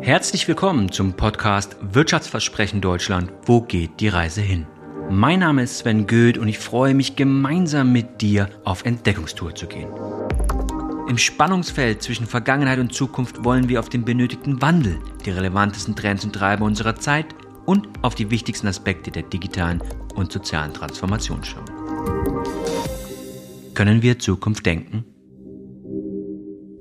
Herzlich willkommen zum Podcast Wirtschaftsversprechen Deutschland. Wo geht die Reise hin? Mein Name ist Sven Göth und ich freue mich, gemeinsam mit dir auf Entdeckungstour zu gehen. Im Spannungsfeld zwischen Vergangenheit und Zukunft wollen wir auf den benötigten Wandel, die relevantesten Trends und Treiber unserer Zeit und auf die wichtigsten Aspekte der digitalen und sozialen Transformation schauen. Können wir Zukunft denken?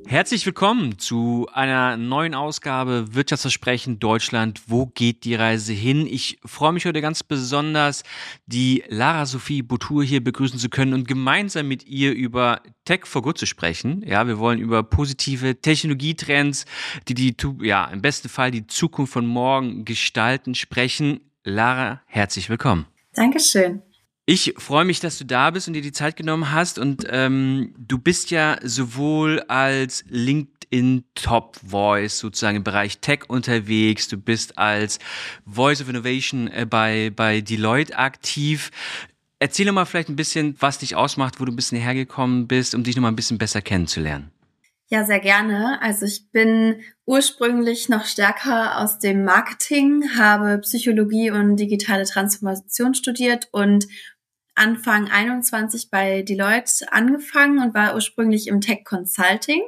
Herzlich willkommen zu einer neuen Ausgabe Wirtschaftsversprechen Deutschland. Wo geht die Reise hin? Ich freue mich heute ganz besonders, die Lara Sophie Bothur hier begrüßen zu können und gemeinsam mit ihr über Tech for Good zu sprechen. Ja, wir wollen über positive Technologietrends, die im besten Fall die Zukunft von morgen gestalten, sprechen. Lara, herzlich willkommen. Dankeschön. Ich freue mich, dass du da bist und dir die Zeit genommen hast, und du bist ja sowohl als LinkedIn Top Voice sozusagen im Bereich Tech unterwegs, du bist als Voice of Innovation bei Deloitte aktiv. Erzähl doch mal vielleicht ein bisschen, was dich ausmacht, wo du ein bisschen hergekommen bist, um dich nochmal ein bisschen besser kennenzulernen. Ja, sehr gerne. Also ich bin ursprünglich noch stärker aus dem Marketing, habe Psychologie und digitale Transformation studiert und Anfang 21 bei Deloitte angefangen und war ursprünglich im Tech Consulting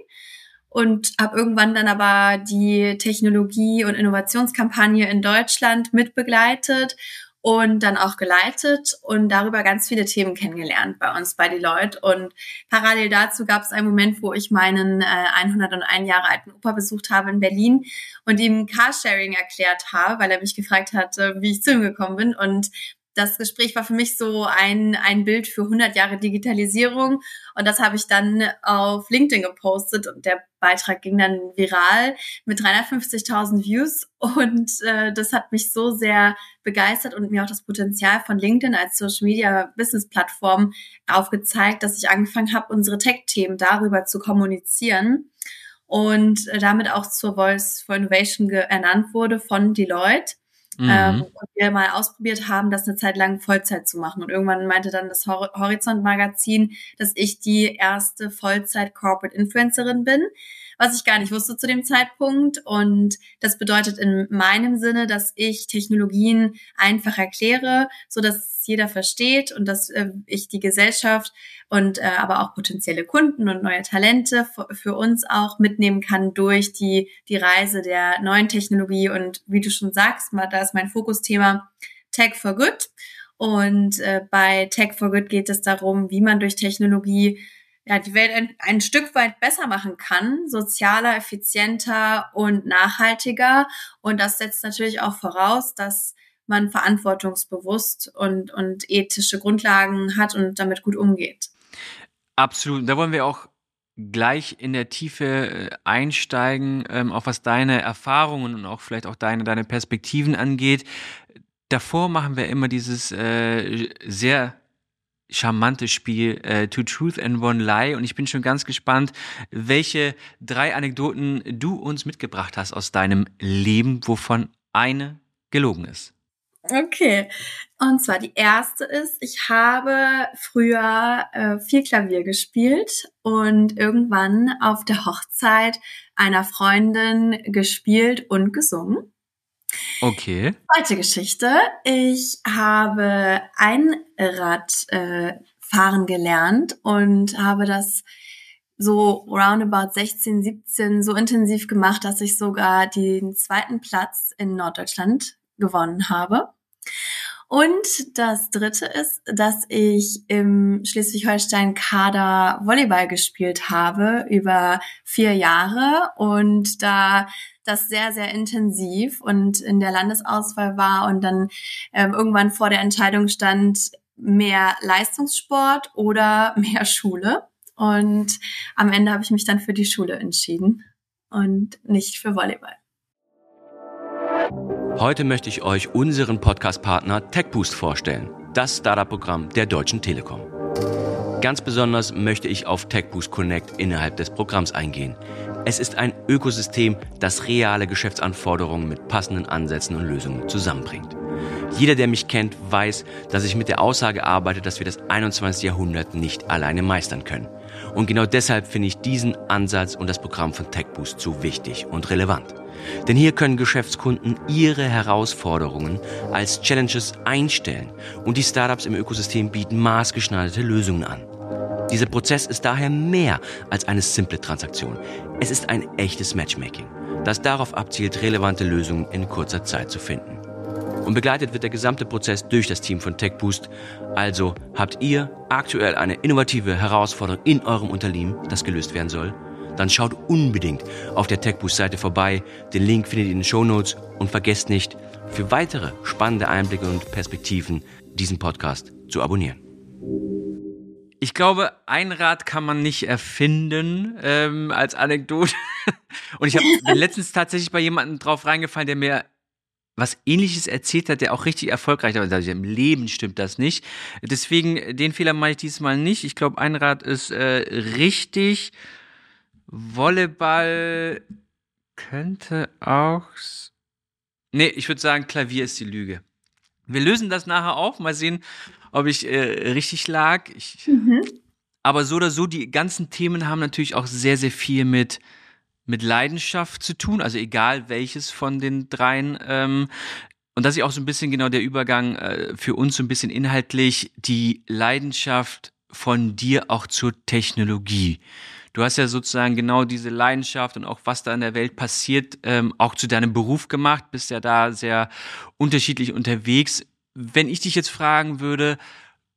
und habe irgendwann dann aber die Technologie- und Innovationskampagne in Deutschland mitbegleitet und dann auch geleitet und darüber ganz viele Themen kennengelernt bei uns bei Deloitte. Und parallel dazu gab es einen Moment, wo ich meinen 101 Jahre alten Opa besucht habe in Berlin und ihm Carsharing erklärt habe, weil er mich gefragt hat, wie ich zu ihm gekommen bin, und das Gespräch war für mich so ein Bild für 100 Jahre Digitalisierung, und das habe ich dann auf LinkedIn gepostet und der Beitrag ging dann viral mit 350.000 Views, und das hat mich so sehr begeistert und mir auch das Potenzial von LinkedIn als Social-Media-Business-Plattform aufgezeigt, dass ich angefangen habe, unsere Tech-Themen darüber zu kommunizieren und damit auch zur Voice for Innovation ernannt wurde von Deloitte. Und wir mal ausprobiert haben, das eine Zeit lang Vollzeit zu machen. Und irgendwann meinte dann das Horizont Magazin, dass ich die erste Vollzeit Corporate Influencerin bin, was ich gar nicht wusste zu dem Zeitpunkt. Und das bedeutet in meinem Sinne, dass ich Technologien einfach erkläre, sodass jeder versteht und dass ich die Gesellschaft und aber auch potenzielle Kunden und neue Talente für uns auch mitnehmen kann durch die Reise der neuen Technologie. Und wie du schon sagst, da ist mein Fokusthema Tech for Good. Und bei Tech for Good geht es darum, wie man durch Technologie die Welt ein Stück weit besser machen kann, sozialer, effizienter und nachhaltiger. Und das setzt natürlich auch voraus, dass man verantwortungsbewusst und ethische Grundlagen hat und damit gut umgeht. Absolut. Da wollen wir auch gleich in der Tiefe einsteigen, auch was deine Erfahrungen und auch vielleicht auch deine Perspektiven angeht. Davor machen wir immer dieses sehr charmantes Spiel Two Truth and One Lie, und ich bin schon ganz gespannt, welche drei Anekdoten du uns mitgebracht hast aus deinem Leben, wovon eine gelogen ist. Okay, und zwar die erste ist, ich habe früher viel Klavier gespielt und irgendwann auf der Hochzeit einer Freundin gespielt und gesungen. Okay. Zweite Geschichte, ich habe Einrad fahren gelernt und habe das so roundabout 16, 17 so intensiv gemacht, dass ich sogar den zweiten Platz in Norddeutschland gewonnen habe. Und das dritte ist, dass ich im Schleswig-Holstein-Kader Volleyball gespielt habe über 4 Jahre und da das sehr, sehr intensiv und in der Landesauswahl war und dann irgendwann vor der Entscheidung stand, mehr Leistungssport oder mehr Schule. Und am Ende habe ich mich dann für die Schule entschieden und nicht für Volleyball. Heute möchte ich euch unseren Podcast-Partner TechBoost vorstellen, das Startup-Programm der Deutschen Telekom. Ganz besonders möchte ich auf TechBoost Connect innerhalb des Programms eingehen. Es ist ein Ökosystem, das reale Geschäftsanforderungen mit passenden Ansätzen und Lösungen zusammenbringt. Jeder, der mich kennt, weiß, dass ich mit der Aussage arbeite, dass wir das 21. Jahrhundert nicht alleine meistern können. Und genau deshalb finde ich diesen Ansatz und das Programm von TechBoost so wichtig und relevant. Denn hier können Geschäftskunden ihre Herausforderungen als Challenges einstellen und die Startups im Ökosystem bieten maßgeschneiderte Lösungen an. Dieser Prozess ist daher mehr als eine simple Transaktion. Es ist ein echtes Matchmaking, das darauf abzielt, relevante Lösungen in kurzer Zeit zu finden. Und begleitet wird der gesamte Prozess durch das Team von TechBoost. Also habt ihr aktuell eine innovative Herausforderung in eurem Unternehmen, das gelöst werden soll? Dann schaut unbedingt auf der TechBoost-Seite vorbei. Den Link findet ihr in den Shownotes. Und vergesst nicht, für weitere spannende Einblicke und Perspektiven diesen Podcast zu abonnieren. Ich glaube, ein Rad kann man nicht erfinden als Anekdote. Und ich bin letztens tatsächlich bei jemandem drauf reingefallen, der mir was Ähnliches erzählt hat, der auch richtig erfolgreich war. Im Leben stimmt das nicht. Deswegen, den Fehler mache ich diesmal nicht. Ich glaube, ein Rad ist richtig. Volleyball könnte auch... Nee, ich würde sagen, Klavier ist die Lüge. Wir lösen das nachher auf. Mal sehen, ob ich richtig lag. Aber so oder so, die ganzen Themen haben natürlich auch sehr, sehr viel mit Leidenschaft zu tun, also egal welches von den dreien. Und das ist auch so ein bisschen genau der Übergang für uns, so ein bisschen inhaltlich, die Leidenschaft von dir auch zur Technologie. Du hast ja sozusagen genau diese Leidenschaft und auch was da in der Welt passiert, auch zu deinem Beruf gemacht, bist ja da sehr unterschiedlich unterwegs. Wenn ich dich jetzt fragen würde,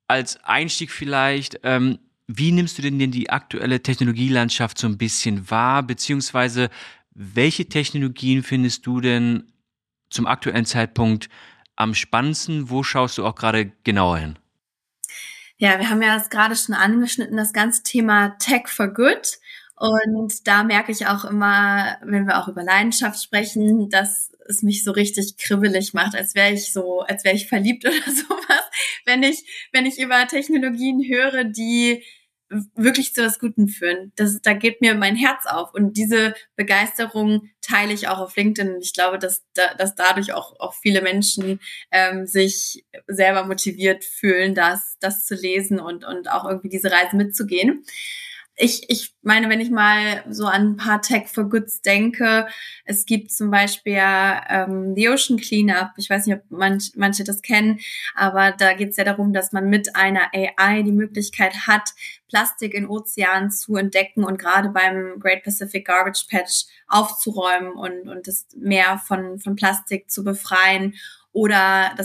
als Einstieg vielleicht, wie nimmst du denn die aktuelle Technologielandschaft so ein bisschen wahr, beziehungsweise welche Technologien findest du denn zum aktuellen Zeitpunkt am spannendsten? Wo schaust du auch gerade genauer hin? Ja, wir haben ja das gerade schon angeschnitten, das ganze Thema Tech for Good. Und da merke ich auch immer, wenn wir auch über Leidenschaft sprechen, dass es mich so richtig kribbelig macht, als wäre ich verliebt oder sowas, wenn ich über Technologien höre, die wirklich zu was Guten führen. Da geht mir mein Herz auf und diese Begeisterung teile ich auch auf LinkedIn. Ich glaube, dass dadurch auch viele Menschen sich selber motiviert fühlen, das zu lesen und auch irgendwie diese Reise mitzugehen. Ich meine, wenn ich mal so an ein paar Tech for Goods denke, es gibt zum Beispiel The Ocean Cleanup. Ich weiß nicht, ob manche das kennen, aber da geht es ja darum, dass man mit einer AI die Möglichkeit hat, Plastik in Ozeanen zu entdecken und gerade beim Great Pacific Garbage Patch aufzuräumen und das Meer von Plastik zu befreien. Oder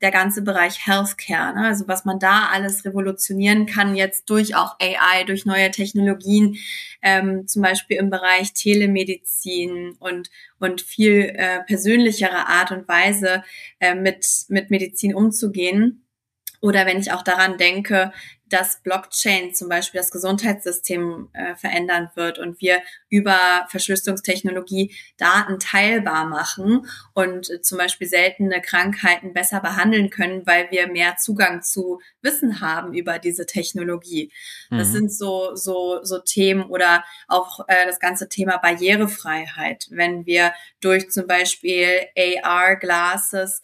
der ganze Bereich Healthcare, ne? Also was man da alles revolutionieren kann jetzt durch auch AI, durch neue Technologien, zum Beispiel im Bereich Telemedizin und viel persönlichere Art und Weise mit Medizin umzugehen. Oder wenn ich auch daran denke, dass Blockchain zum Beispiel das Gesundheitssystem verändern wird und wir über Verschlüsselungstechnologie Daten teilbar machen und zum Beispiel seltene Krankheiten besser behandeln können, weil wir mehr Zugang zu Wissen haben über diese Technologie. Mhm. Das sind so Themen oder auch das ganze Thema Barrierefreiheit. Wenn wir durch zum Beispiel AR-Glasses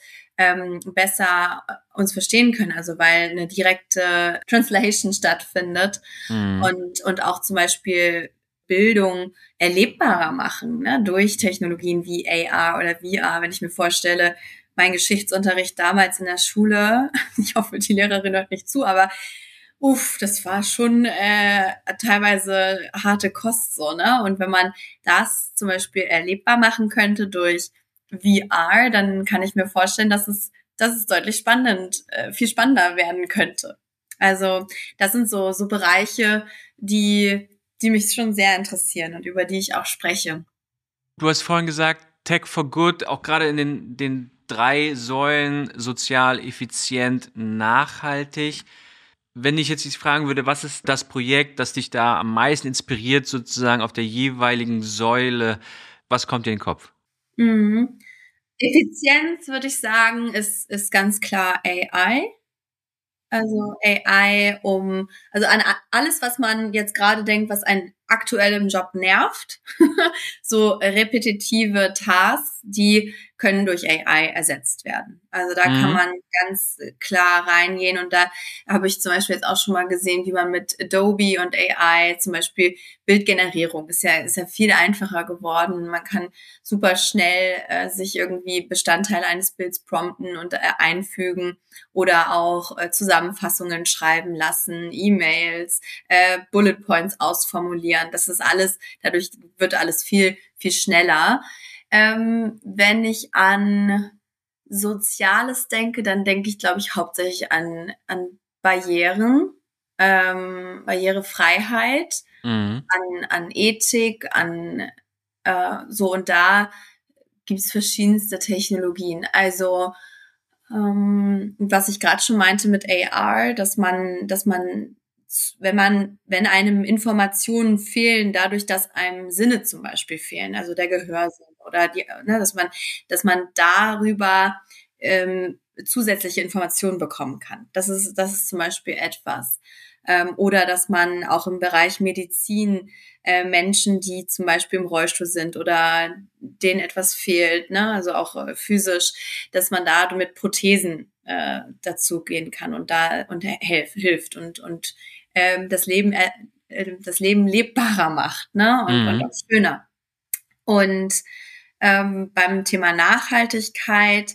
besser uns verstehen können, also weil eine direkte Translation stattfindet und auch zum Beispiel Bildung erlebbarer machen, ne, durch Technologien wie AR oder VR. Wenn ich mir vorstelle, mein Geschichtsunterricht damals in der Schule, ich hoffe, die Lehrerin hört nicht zu, aber das war schon teilweise harte Kost so, ne? Und wenn man das zum Beispiel erlebbar machen könnte durch VR, dann kann ich mir vorstellen, dass es deutlich viel spannender werden könnte. Also das sind so Bereiche, die mich schon sehr interessieren und über die ich auch spreche. Du hast vorhin gesagt, Tech for Good, auch gerade in den 3 Säulen, sozial, effizient, nachhaltig. Wenn ich jetzt fragen würde, was ist das Projekt, das dich da am meisten inspiriert, sozusagen auf der jeweiligen Säule, was kommt dir in den Kopf? Mhm. Effizienz, würde ich sagen, ist ganz klar AI. Also AI, also an alles, was man jetzt gerade denkt, was ein aktuell im Job nervt. So repetitive Tasks, die können durch AI ersetzt werden. Also da kann man ganz klar reingehen. Und da habe ich zum Beispiel jetzt auch schon mal gesehen, wie man mit Adobe und AI, zum Beispiel Bildgenerierung, ist ja viel einfacher geworden. Man kann super schnell sich irgendwie Bestandteile eines Bilds prompten und einfügen oder auch Zusammenfassungen schreiben lassen, E-Mails, Bullet Points ausformulieren. Das ist alles, dadurch wird alles viel, viel schneller. Wenn ich an Soziales denke, dann denke ich, glaube ich, hauptsächlich an Barrieren, Barrierefreiheit, an Ethik, an so, und da gibt es verschiedenste Technologien. Also was ich gerade schon meinte mit AR, dass man wenn einem Informationen fehlen, dadurch, dass einem Sinne zum Beispiel fehlen, also der Gehörsinn oder dass man darüber zusätzliche Informationen bekommen kann. Das ist zum Beispiel etwas. Oder dass man auch im Bereich Medizin Menschen, die zum Beispiel im Rollstuhl sind oder denen etwas fehlt, ne, also auch physisch, dass man da mit Prothesen dazu gehen kann und hilft und das Leben lebbarer macht, ne, und auch schöner. Und beim Thema Nachhaltigkeit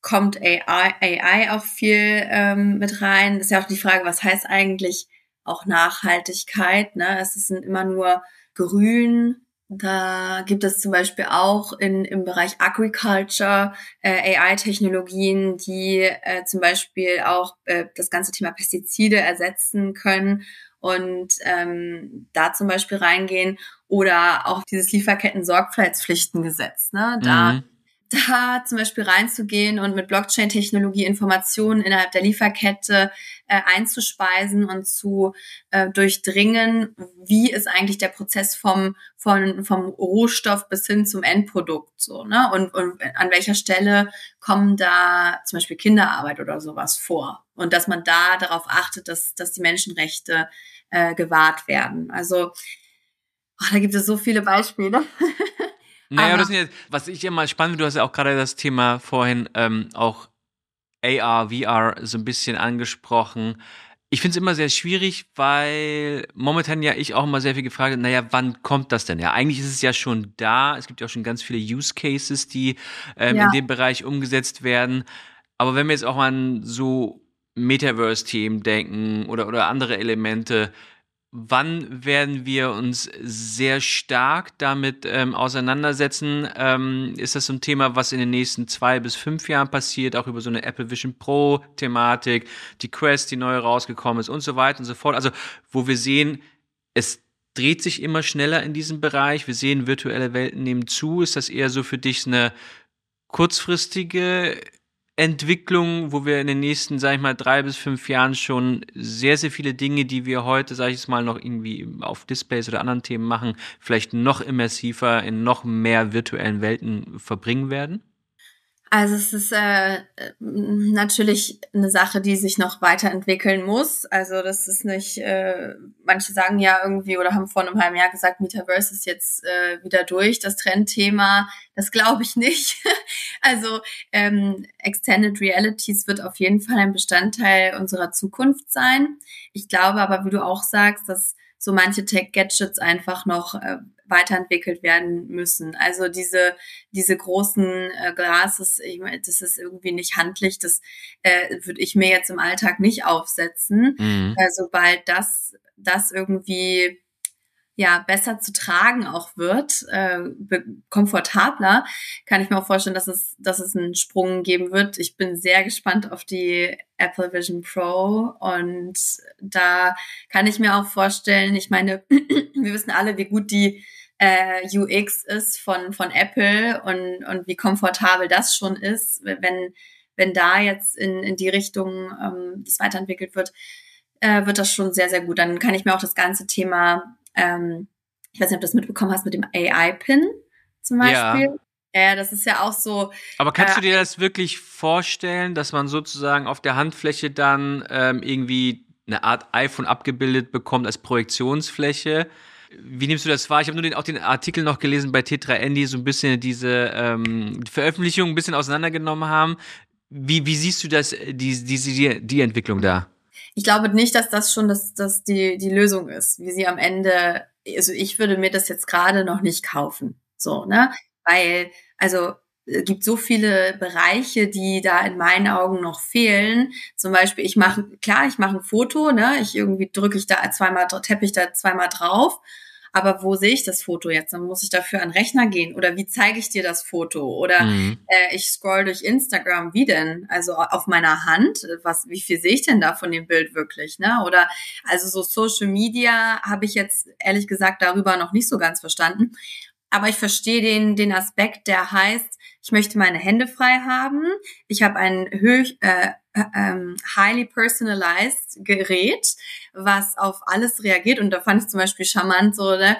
kommt AI auch viel mit rein. Ist ja auch die Frage, was heißt eigentlich auch Nachhaltigkeit, ne? Es sind immer nur grün. Da gibt es zum Beispiel auch im Bereich Agriculture AI-Technologien, die zum Beispiel auch das ganze Thema Pestizide ersetzen können und da zum Beispiel reingehen. Oder auch dieses Lieferketten-Sorgfaltspflichtengesetz, ne? Da zum Beispiel reinzugehen und mit Blockchain-Technologie Informationen innerhalb der Lieferkette einzuspeisen und zu durchdringen, wie ist eigentlich der Prozess vom Rohstoff bis hin zum Endprodukt, so, ne? Und an welcher Stelle kommen da zum Beispiel Kinderarbeit oder sowas vor? Und dass man da darauf achtet, dass die Menschenrechte gewahrt werden. Also, da gibt es so viele Beispiele. Naja, das sind jetzt, was ich immer spannend finde, du hast ja auch gerade das Thema vorhin auch AR, VR so ein bisschen angesprochen. Ich finde es immer sehr schwierig, weil momentan ja ich auch immer sehr viel gefragt habe, naja, wann kommt das denn? Ja, eigentlich ist es ja schon da. Es gibt ja auch schon ganz viele Use Cases, die in dem Bereich umgesetzt werden. Aber wenn wir jetzt auch an so Metaverse-Themen denken oder andere Elemente, wann werden wir uns sehr stark damit auseinandersetzen? Ist das so ein Thema, was in den nächsten 2 bis 5 Jahren passiert, auch über so eine Apple Vision Pro-Thematik, die Quest, die neu rausgekommen ist und so weiter und so fort. Also wo wir sehen, es dreht sich immer schneller in diesem Bereich. Wir sehen, virtuelle Welten nehmen zu. Ist das eher so für dich eine kurzfristige Entwicklung, wo wir in den nächsten, sag ich mal, 3 bis 5 Jahren schon sehr, sehr viele Dinge, die wir heute, sag ich es mal, noch irgendwie auf Displays oder anderen Themen machen, vielleicht noch immersiver in noch mehr virtuellen Welten verbringen werden? Also es ist natürlich eine Sache, die sich noch weiterentwickeln muss. Also das ist nicht, manche sagen ja irgendwie oder haben vor einem halben Jahr gesagt, Metaverse ist jetzt wieder durch, das Trendthema. Das glaube ich nicht. Also Extended Realities wird auf jeden Fall ein Bestandteil unserer Zukunft sein. Ich glaube aber, wie du auch sagst, dass so manche Tech-Gadgets einfach noch weiterentwickelt werden müssen. Also diese großen Glasses, ich meine, das ist irgendwie nicht handlich, das würde ich mir jetzt im Alltag nicht aufsetzen. Sobald das irgendwie besser zu tragen auch wird, komfortabler, kann ich mir auch vorstellen, dass es einen Sprung geben wird. Ich bin sehr gespannt auf die Apple Vision Pro und da kann ich mir auch vorstellen, ich meine, wir wissen alle, wie gut die UX ist von Apple und wie komfortabel das schon ist, wenn da jetzt in die Richtung das weiterentwickelt wird, wird das schon sehr, sehr gut. Dann kann ich mir auch das ganze Thema, ich weiß nicht, ob du das mitbekommen hast, mit dem AI-Pin zum Beispiel. Ja, das ist ja auch so. Aber kannst du dir das wirklich vorstellen, dass man sozusagen auf der Handfläche dann irgendwie eine Art iPhone abgebildet bekommt als Projektionsfläche? Wie nimmst du das wahr? Ich habe nur auch den Artikel noch gelesen bei T3N, die so ein bisschen diese Veröffentlichung ein bisschen auseinandergenommen haben. Wie siehst du das, die Entwicklung da? Ich glaube nicht, dass das schon die Lösung ist, wie sie am Ende, also ich würde mir das jetzt gerade noch nicht kaufen, so, ne? Weil, also es gibt so viele Bereiche, die da in meinen Augen noch fehlen. Zum Beispiel, ich mache ein Foto, ne? Teppe ich da zweimal drauf. Aber wo sehe ich das Foto jetzt? Dann muss ich dafür an den Rechner gehen. Oder wie zeige ich dir das Foto? Oder ich scroll durch Instagram. Wie denn? Also auf meiner Hand. Wie viel sehe ich denn da von dem Bild wirklich? Ne? Oder also so Social Media habe ich jetzt ehrlich gesagt darüber noch nicht so ganz verstanden. Aber ich verstehe den Aspekt, der heißt, ich möchte meine Hände frei haben. Ich habe ein highly personalized Gerät, was auf alles reagiert. Und da fand ich zum Beispiel charmant so, ne?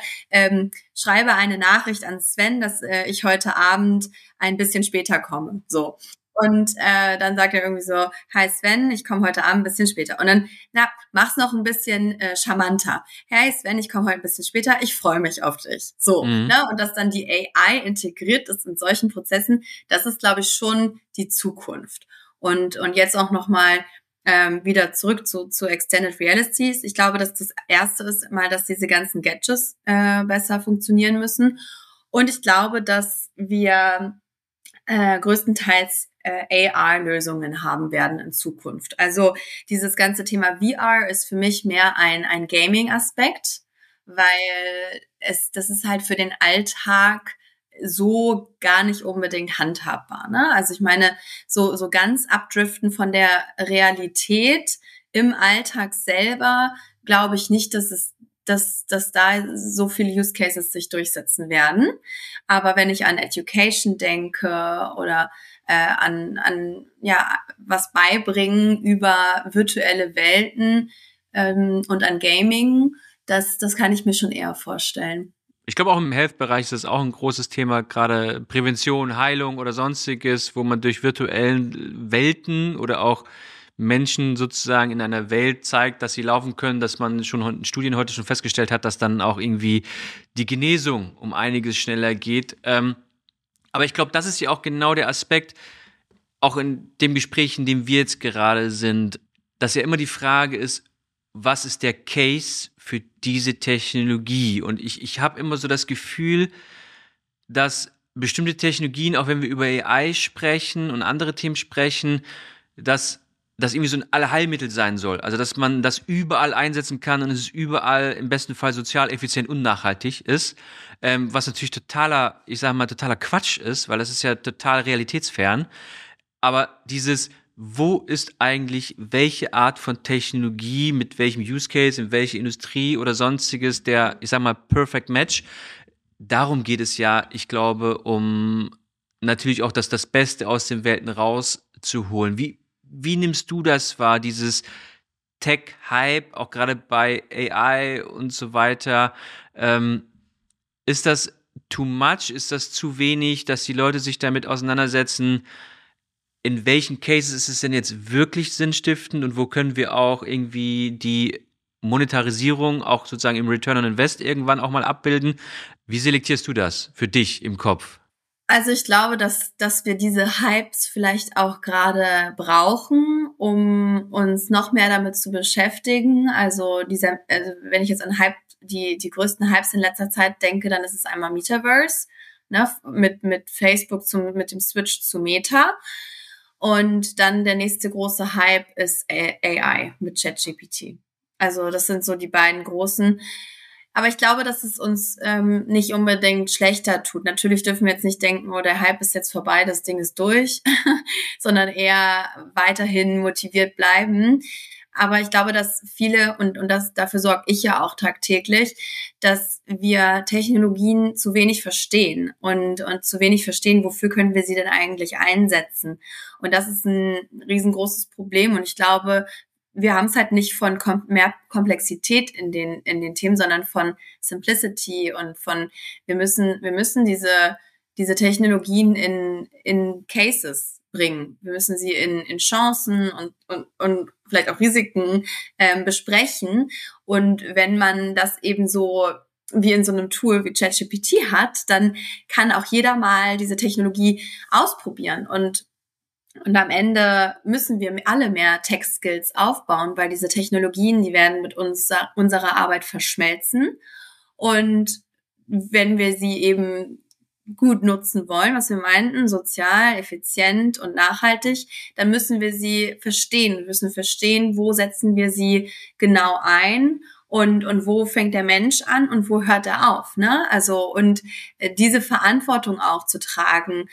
Schreibe eine Nachricht an Sven, dass ich heute Abend ein bisschen später komme. So. Und dann sagt er irgendwie so, hi Sven, ich komme heute Abend ein bisschen später. Und dann, mach's noch ein bisschen charmanter. Hey Sven, ich komme heute ein bisschen später, ich freue mich auf dich. So, ne? Und dass dann die AI integriert ist in solchen Prozessen, das ist, glaube ich, schon die Zukunft. Und jetzt auch nochmal wieder zurück zu Extended Realities. Ich glaube, dass das Erste ist mal, dass diese ganzen Gadgets besser funktionieren müssen. Und ich glaube, dass wir größtenteils AR-Lösungen haben werden in Zukunft. Also dieses ganze Thema VR ist für mich mehr ein Gaming-Aspekt, weil das ist halt für den Alltag so gar nicht unbedingt handhabbar. Ne? Also ich meine, so ganz abdriften von der Realität im Alltag selber, glaube ich nicht, dass da so viele Use Cases sich durchsetzen werden. Aber wenn ich an Education denke oder an was beibringen über virtuelle Welten und an Gaming, das kann ich mir schon eher vorstellen. Ich glaube, auch im Health-Bereich ist das auch ein großes Thema, gerade Prävention, Heilung oder Sonstiges, wo man durch virtuellen Welten oder auch Menschen sozusagen in einer Welt zeigt, dass sie laufen können, dass man schon in Studien heute schon festgestellt hat, dass dann auch irgendwie die Genesung um einiges schneller geht. Aber ich glaube, das ist ja auch genau der Aspekt, auch in dem Gespräch, in dem wir jetzt gerade sind, dass ja immer die Frage ist, was ist der Case für diese Technologie? Und ich habe immer so das Gefühl, dass bestimmte Technologien, auch wenn wir über AI sprechen und andere Themen sprechen, dass das irgendwie so ein Allheilmittel sein soll. Also, dass man das überall einsetzen kann und es überall im besten Fall sozial effizient und nachhaltig ist. Was natürlich totaler Quatsch ist, weil das ist ja total realitätsfern. Aber dieses, wo ist eigentlich welche Art von Technologie, mit welchem Use Case, in welche Industrie oder sonstiges der, Perfect Match? Darum geht es ja, ich glaube, um natürlich auch das Beste aus den Welten rauszuholen. Wie nimmst du das wahr, dieses Tech-Hype, auch gerade bei AI und so weiter? Ist das too much? Ist das zu wenig, dass die Leute sich damit auseinandersetzen? In welchen Cases ist es denn jetzt wirklich sinnstiftend und wo können wir auch irgendwie die Monetarisierung auch sozusagen im Return on Invest irgendwann auch mal abbilden? Wie selektierst du das für dich im Kopf? Also ich glaube, dass wir diese Hypes vielleicht auch gerade brauchen, um uns noch mehr damit zu beschäftigen. Also wenn ich jetzt an Hype, die größten Hypes in letzter Zeit denke, dann ist es einmal Metaverse, ne, mit Facebook mit dem Switch zu Meta. Und dann der nächste große Hype ist AI mit ChatGPT. Also das sind so die beiden großen. Aber ich glaube, dass es uns nicht unbedingt schlechter tut. Natürlich dürfen wir jetzt nicht denken, oh, der Hype ist jetzt vorbei, das Ding ist durch, sondern eher weiterhin motiviert bleiben. Aber ich glaube, dass viele, und das dafür sorge ich ja auch tagtäglich, dass wir Technologien zu wenig verstehen und zu wenig verstehen, wofür können wir sie denn eigentlich einsetzen. Und das ist ein riesengroßes Problem. Und ich glaube, wir haben es halt nicht von mehr Komplexität in den Themen, sondern von Simplicity und von wir müssen diese Technologien in Cases bringen. Wir müssen sie in Chancen und vielleicht auch Risiken besprechen. Und wenn man das eben so wie in so einem Tool wie ChatGPT hat, dann kann auch jeder mal diese Technologie ausprobieren. Und am Ende müssen wir alle mehr Tech-Skills aufbauen, weil diese Technologien, die werden mit unserer Arbeit verschmelzen. Und wenn wir sie eben gut nutzen wollen, was wir meinten, sozial, effizient und nachhaltig, dann müssen wir sie verstehen. Wir müssen verstehen, wo setzen wir sie genau ein und wo fängt der Mensch an und wo hört er auf, ne? Also, und diese Verantwortung auch zu tragen,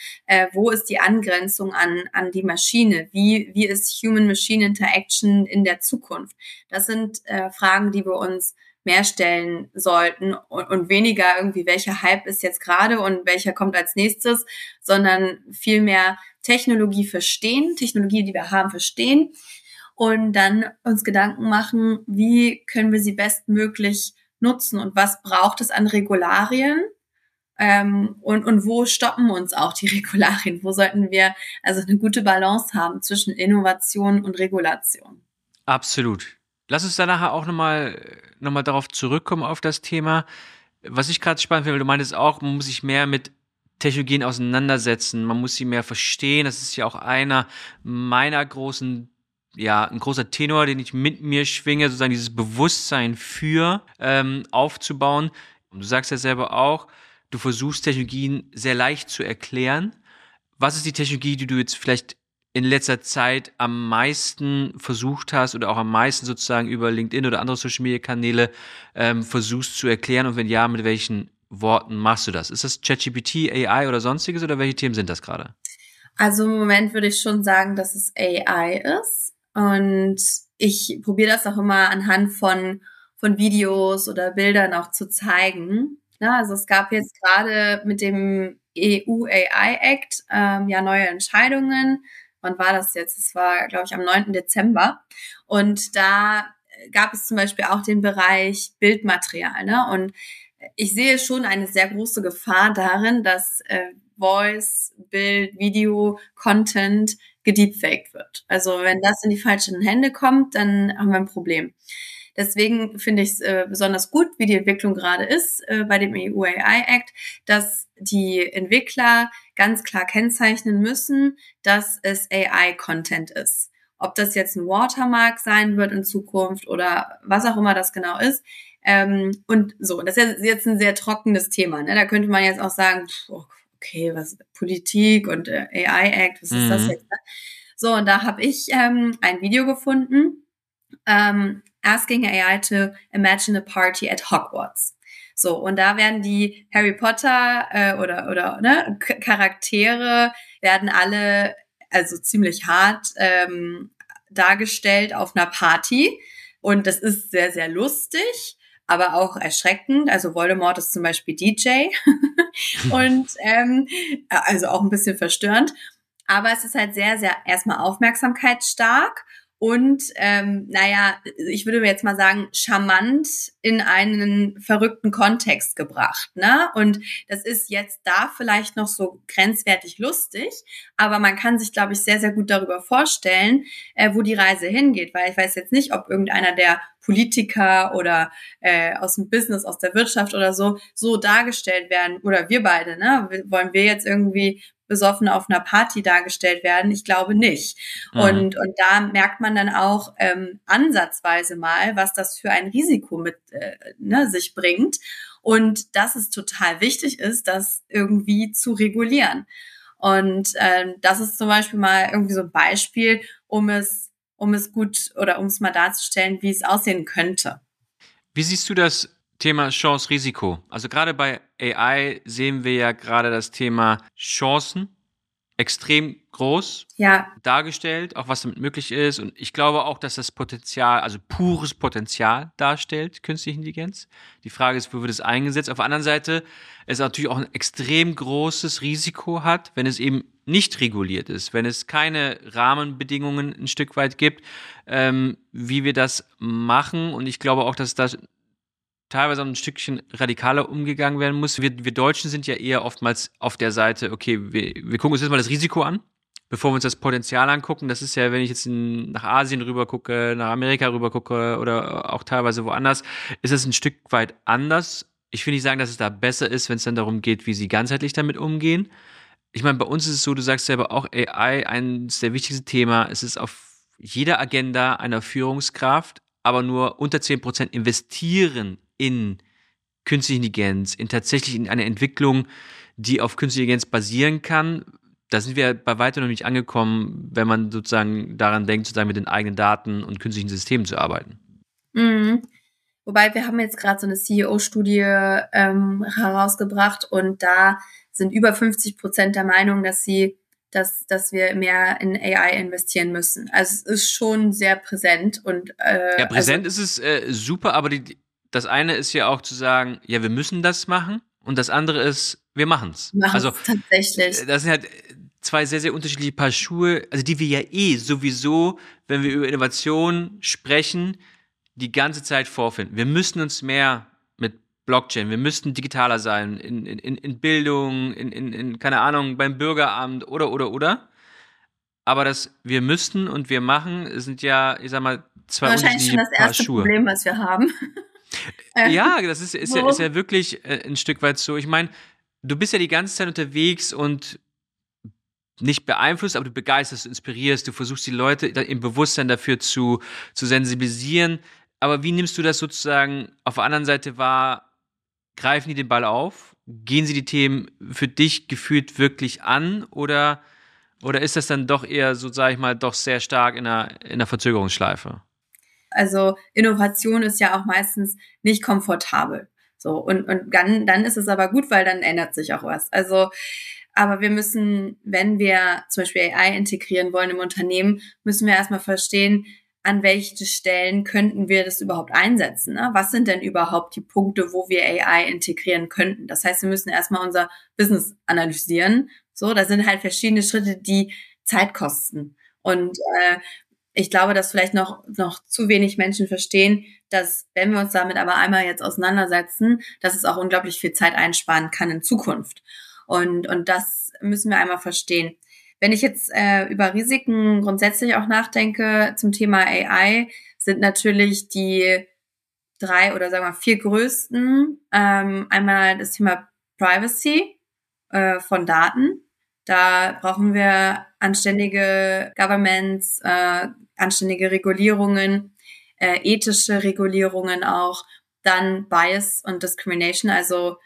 wo ist die Angrenzung an die Maschine? Wie ist Human-Machine-Interaction in der Zukunft? Das sind Fragen, die wir uns mehr stellen sollten und weniger irgendwie, welcher Hype ist jetzt gerade und welcher kommt als nächstes, sondern viel mehr Technologie verstehen, Technologie, die wir haben, verstehen und dann uns Gedanken machen, wie können wir sie bestmöglich nutzen und was braucht es an Regularien und wo stoppen uns auch die Regularien, wo sollten wir also eine gute Balance haben zwischen Innovation und Regulation. Absolut. Lass uns da nachher auch nochmal darauf zurückkommen auf das Thema. Was ich gerade spannend finde, weil du meintest auch, man muss sich mehr mit Technologien auseinandersetzen, man muss sie mehr verstehen. Das ist ja auch ein großer Tenor, den ich mit mir schwinge, sozusagen dieses Bewusstsein für aufzubauen. Und du sagst ja selber auch, du versuchst Technologien sehr leicht zu erklären. Was ist die Technologie, die du jetzt vielleicht in letzter Zeit am meisten versucht hast oder auch am meisten sozusagen über LinkedIn oder andere Social-Media-Kanäle versuchst zu erklären und wenn ja, mit welchen Worten machst du das? Ist das ChatGPT, AI oder sonstiges oder welche Themen sind das gerade? Also im Moment würde ich schon sagen, dass es AI ist und ich probiere das auch immer anhand von Videos oder Bildern auch zu zeigen. Na, also es gab jetzt gerade mit dem EU-AI-Act neue Entscheidungen. Wann war das jetzt? Es war, glaube ich, am 9. Dezember. Und da gab es zum Beispiel auch den Bereich Bildmaterial, ne? Und ich sehe schon eine sehr große Gefahr darin, dass Voice, Bild, Video, Content gedeepfaked wird. Also wenn das in die falschen Hände kommt, dann haben wir ein Problem. Deswegen finde ich es besonders gut, wie die Entwicklung gerade ist bei dem EU-AI-Act, dass die Entwickler ganz klar kennzeichnen müssen, dass es AI-Content ist. Ob das jetzt ein Watermark sein wird in Zukunft oder was auch immer das genau ist. Und so, das ist jetzt ein sehr trockenes Thema, ne? Da könnte man jetzt auch sagen, okay, was Politik und AI-Act, was ist das jetzt? So, und da habe ich ein Video gefunden, Asking AI to Imagine a Party at Hogwarts. So, und da werden die Harry Potter oder Charaktere werden alle also ziemlich hart dargestellt auf einer Party. Und das ist sehr, sehr lustig, aber auch erschreckend. Also Voldemort ist zum Beispiel DJ und also auch ein bisschen verstörend. Aber es ist halt sehr, sehr erstmal aufmerksamkeitsstark. Und, ich würde jetzt mal sagen, charmant in einen verrückten Kontext gebracht, ne? Und das ist jetzt da vielleicht noch so grenzwertig lustig, aber man kann sich, glaube ich, sehr, sehr gut darüber vorstellen, wo die Reise hingeht, weil ich weiß jetzt nicht, ob irgendeiner der Politiker oder aus dem Business, aus der Wirtschaft oder so dargestellt werden oder wir beide, ne? Wollen wir jetzt irgendwie besoffen auf einer Party dargestellt werden? Ich glaube nicht. Und da merkt man dann auch ansatzweise mal, was das für ein Risiko mit sich bringt und dass es total wichtig ist, das irgendwie zu regulieren. Und das ist zum Beispiel mal irgendwie so ein Beispiel, um es gut oder um es mal darzustellen, wie es aussehen könnte. Wie siehst du das Thema Chance-Risiko? Also gerade bei AI sehen wir ja gerade das Thema Chancen extrem groß dargestellt, auch was damit möglich ist. Und ich glaube auch, dass das Potenzial, also pures Potenzial darstellt, künstliche Intelligenz. Die Frage ist, wo wird es eingesetzt? Auf der anderen Seite es natürlich auch ein extrem großes Risiko hat, wenn es eben nicht reguliert ist, wenn es keine Rahmenbedingungen ein Stück weit gibt, wie wir das machen. Und ich glaube auch, dass das teilweise ein Stückchen radikaler umgegangen werden muss. Wir Deutschen sind ja eher oftmals auf der Seite, okay, wir gucken uns jetzt mal das Risiko an, bevor wir uns das Potenzial angucken. Das ist ja, wenn ich jetzt nach Asien rüber gucke, nach Amerika rüber gucke oder auch teilweise woanders, ist es ein Stück weit anders. Ich will nicht sagen, dass es da besser ist, wenn es dann darum geht, wie sie ganzheitlich damit umgehen. Ich meine, bei uns ist es so, du sagst selber auch, AI, eines der wichtigsten Themen. Es ist auf jeder Agenda einer Führungskraft, aber nur unter 10% investieren in künstliche Intelligenz, in eine Entwicklung, die auf künstliche Intelligenz basieren kann. Da sind wir bei weitem noch nicht angekommen, wenn man sozusagen daran denkt, sozusagen mit den eigenen Daten und künstlichen Systemen zu arbeiten. Mhm. Wobei, wir haben jetzt gerade so eine CEO-Studie herausgebracht und da sind über 50% der Meinung, dass wir mehr in AI investieren müssen. Also es ist schon sehr präsent. Und, ja, präsent also, ist es super, aber das eine ist ja auch zu sagen, ja, wir müssen das machen und das andere ist, wir machen es. Also tatsächlich. Das sind halt zwei sehr, sehr unterschiedliche Paar Schuhe, also die wir ja sowieso, wenn wir über Innovation sprechen, die ganze Zeit vorfinden. Wir müssen uns mehr mit Blockchain, wir müssten digitaler sein, in Bildung, in keine Ahnung, beim Bürgeramt oder. Aber das wir müssten und wir machen sind ja, ich sag mal, zwei unterschiedliche Paar Schuhe. Wahrscheinlich schon das erste Problem, was wir haben. Ja, das ist ja wirklich ein Stück weit so. Ich meine, du bist ja die ganze Zeit unterwegs und nicht beeinflusst, aber du begeisterst, du inspirierst, du versuchst die Leute im Bewusstsein dafür zu sensibilisieren. Aber wie nimmst du das sozusagen auf der anderen Seite wahr? Greifen die den Ball auf? Gehen sie die Themen für dich gefühlt wirklich an? Oder ist das dann doch eher, so sage ich mal, doch sehr stark in einer Verzögerungsschleife? Also Innovation ist ja auch meistens nicht komfortabel. So, und dann ist es aber gut, weil dann ändert sich auch was. Also, aber wir müssen, wenn wir zum Beispiel AI integrieren wollen im Unternehmen, müssen wir erstmal verstehen, an welche Stellen könnten wir das überhaupt einsetzen? Ne? Was sind denn überhaupt die Punkte, wo wir AI integrieren könnten? Das heißt, wir müssen erstmal unser Business analysieren. So, da sind halt verschiedene Schritte, die Zeit kosten. Und ich glaube, dass vielleicht noch zu wenig Menschen verstehen, dass, wenn wir uns damit aber einmal jetzt auseinandersetzen, dass es auch unglaublich viel Zeit einsparen kann in Zukunft. Und das müssen wir einmal verstehen. Wenn ich jetzt über Risiken grundsätzlich auch nachdenke zum Thema AI, sind natürlich die 3 oder sagen wir 4 größten. Einmal das Thema Privacy von Daten. Da brauchen wir anständige Governments, anständige Regulierungen, ethische Regulierungen auch. Dann Bias und Discrimination, also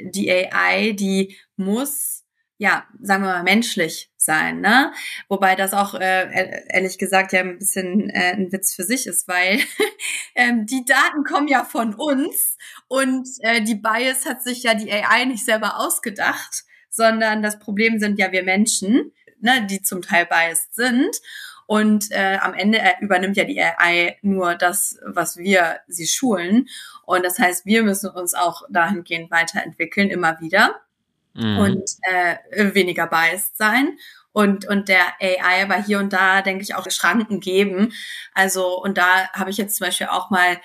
die AI, die muss, ja, sagen wir mal, menschlich sein, ne? Wobei das auch, ehrlich gesagt, ja ein bisschen ein Witz für sich ist, weil die Daten kommen ja von uns und die Bias hat sich ja die AI nicht selber ausgedacht, sondern das Problem sind ja wir Menschen, ne, die zum Teil biased sind. Und am Ende übernimmt ja die AI nur das, was wir sie schulen. Und das heißt, wir müssen uns auch dahingehend weiterentwickeln, immer wieder. Mhm. Und weniger biased sein. Und der AI aber hier und da, denke ich, auch Schranken geben. Also, und da habe ich jetzt zum Beispiel auch mal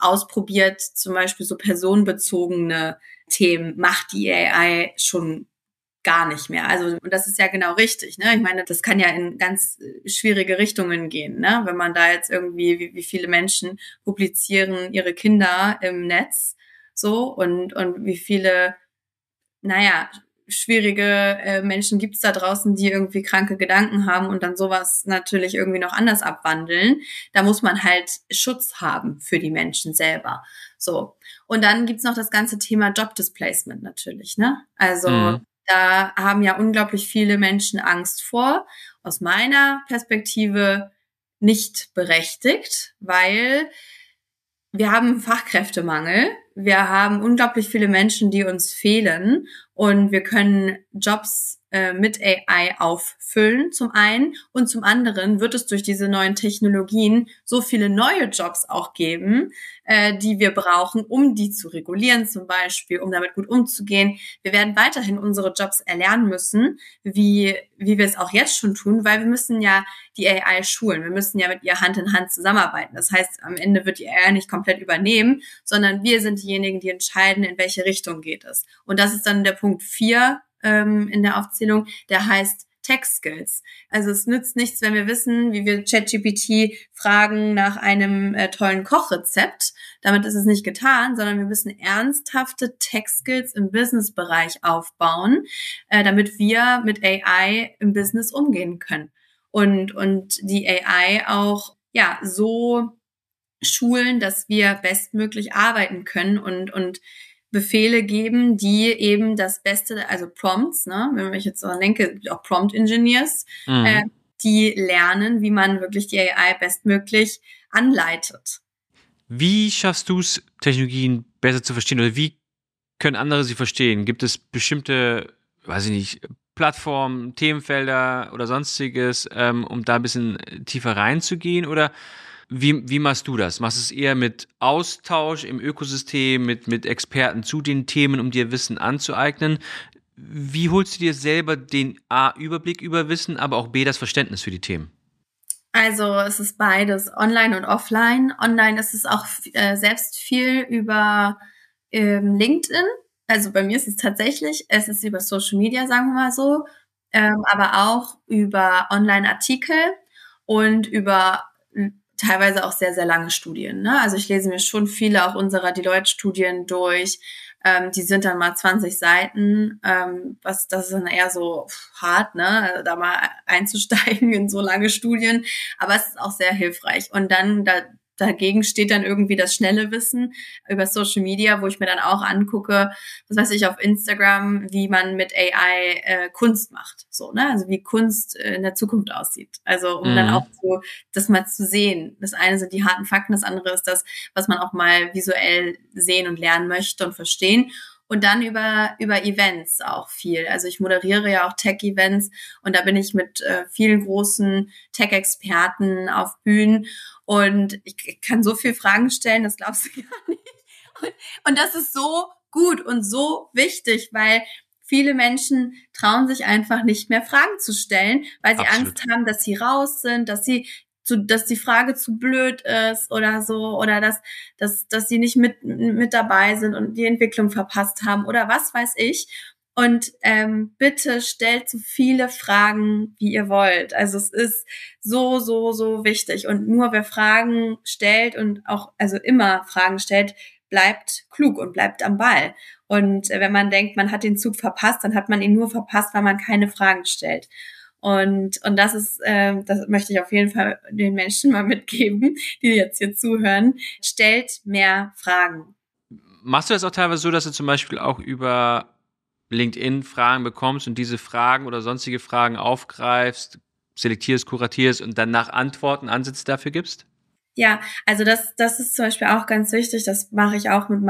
ausprobiert, zum Beispiel so personenbezogene Themen macht die AI schon gar nicht mehr. Also, und das ist ja genau richtig, ne? Ich meine, das kann ja in ganz schwierige Richtungen gehen, ne? Wenn man da jetzt irgendwie, wie viele Menschen publizieren ihre Kinder im Netz, so, und wie viele, naja, schwierige Menschen gibt's da draußen, die irgendwie kranke Gedanken haben und dann sowas natürlich irgendwie noch anders abwandeln. Da muss man halt Schutz haben für die Menschen selber. So. Und dann gibt's noch das ganze Thema Job Displacement natürlich, ne? Also, da haben ja unglaublich viele Menschen Angst vor. Aus meiner Perspektive nicht berechtigt, weil wir haben Fachkräftemangel. Wir haben unglaublich viele Menschen, die uns fehlen. Und wir können Jobs mit AI auffüllen, zum einen. Und zum anderen wird es durch diese neuen Technologien so viele neue Jobs auch geben, die wir brauchen, um die zu regulieren zum Beispiel, um damit gut umzugehen. Wir werden weiterhin unsere Jobs erlernen müssen, wie wir es auch jetzt schon tun, weil wir müssen ja die AI schulen. Wir müssen ja mit ihr Hand in Hand zusammenarbeiten. Das heißt, am Ende wird die AI nicht komplett übernehmen, sondern wir sind diejenigen, die entscheiden, in welche Richtung geht es. Und das ist dann der Punkt 4, in der Aufzählung, der heißt Tech-Skills. Also es nützt nichts, wenn wir wissen, wie wir ChatGPT fragen nach einem tollen Kochrezept. Damit ist es nicht getan, sondern wir müssen ernsthafte Tech-Skills im Business-Bereich aufbauen, damit wir mit AI im Business umgehen können. Und die AI auch ja so schulen, dass wir bestmöglich arbeiten können und Befehle geben, die eben das Beste, also Prompts, ne, wenn ich jetzt daran denke, auch Prompt-Engineers, die lernen, wie man wirklich die AI bestmöglich anleitet. Wie schaffst du es, Technologien besser zu verstehen oder wie können andere sie verstehen? Gibt es bestimmte, weiß ich nicht, Plattformen, Themenfelder oder sonstiges, um da ein bisschen tiefer reinzugehen? Oder wie machst du das? Machst du es eher mit Austausch im Ökosystem, mit Experten zu den Themen, um dir Wissen anzueignen? Wie holst du dir selber den A-Überblick über Wissen, aber auch B, das Verständnis für die Themen? Also es ist beides, online und offline. Online ist es auch selbst viel über LinkedIn. Also bei mir ist es tatsächlich, es ist über Social Media, sagen wir mal so, aber auch über Online-Artikel und über teilweise auch sehr, sehr lange Studien. Ne? Also ich lese mir schon viele auch unserer Deloitte-Studien durch. Die sind dann mal 20 Seiten. Das ist dann eher so hart, ne? Also da mal einzusteigen in so lange Studien. Aber es ist auch sehr hilfreich. Und dann dagegen steht dann irgendwie das schnelle Wissen über Social Media, wo ich mir dann auch angucke, was weiß ich, auf Instagram, wie man mit AI Kunst macht, so, ne? Also wie Kunst in der Zukunft aussieht. Also um dann auch so das mal zu sehen. Das eine sind die harten Fakten, das andere ist das, was man auch mal visuell sehen und lernen möchte und verstehen. Und dann über Events auch viel. Also ich moderiere ja auch Tech-Events und da bin ich mit vielen großen Tech-Experten auf Bühnen und ich kann so viel Fragen stellen, das glaubst du gar nicht. Und das ist so gut und so wichtig, weil viele Menschen trauen sich einfach nicht mehr Fragen zu stellen, weil sie Angst haben, dass sie raus sind, dass die Frage zu blöd ist oder so, oder dass sie nicht mit dabei sind und die Entwicklung verpasst haben oder was weiß ich. Und bitte stellt so viele Fragen, wie ihr wollt. Also es ist so, so, so wichtig. Und nur wer Fragen stellt und auch also immer Fragen stellt, bleibt klug und bleibt am Ball. Und wenn man denkt, man hat den Zug verpasst, dann hat man ihn nur verpasst, weil man keine Fragen stellt. Und das ist, das möchte ich auf jeden Fall den Menschen mal mitgeben, die jetzt hier zuhören. Stellt mehr Fragen. Machst du das auch teilweise so, dass du zum Beispiel auch über LinkedIn Fragen bekommst und diese Fragen oder sonstige Fragen aufgreifst, selektierst, kuratierst und dann nach Antworten, Ansätze dafür gibst? Ja, also das ist zum Beispiel auch ganz wichtig. Das mache ich auch mit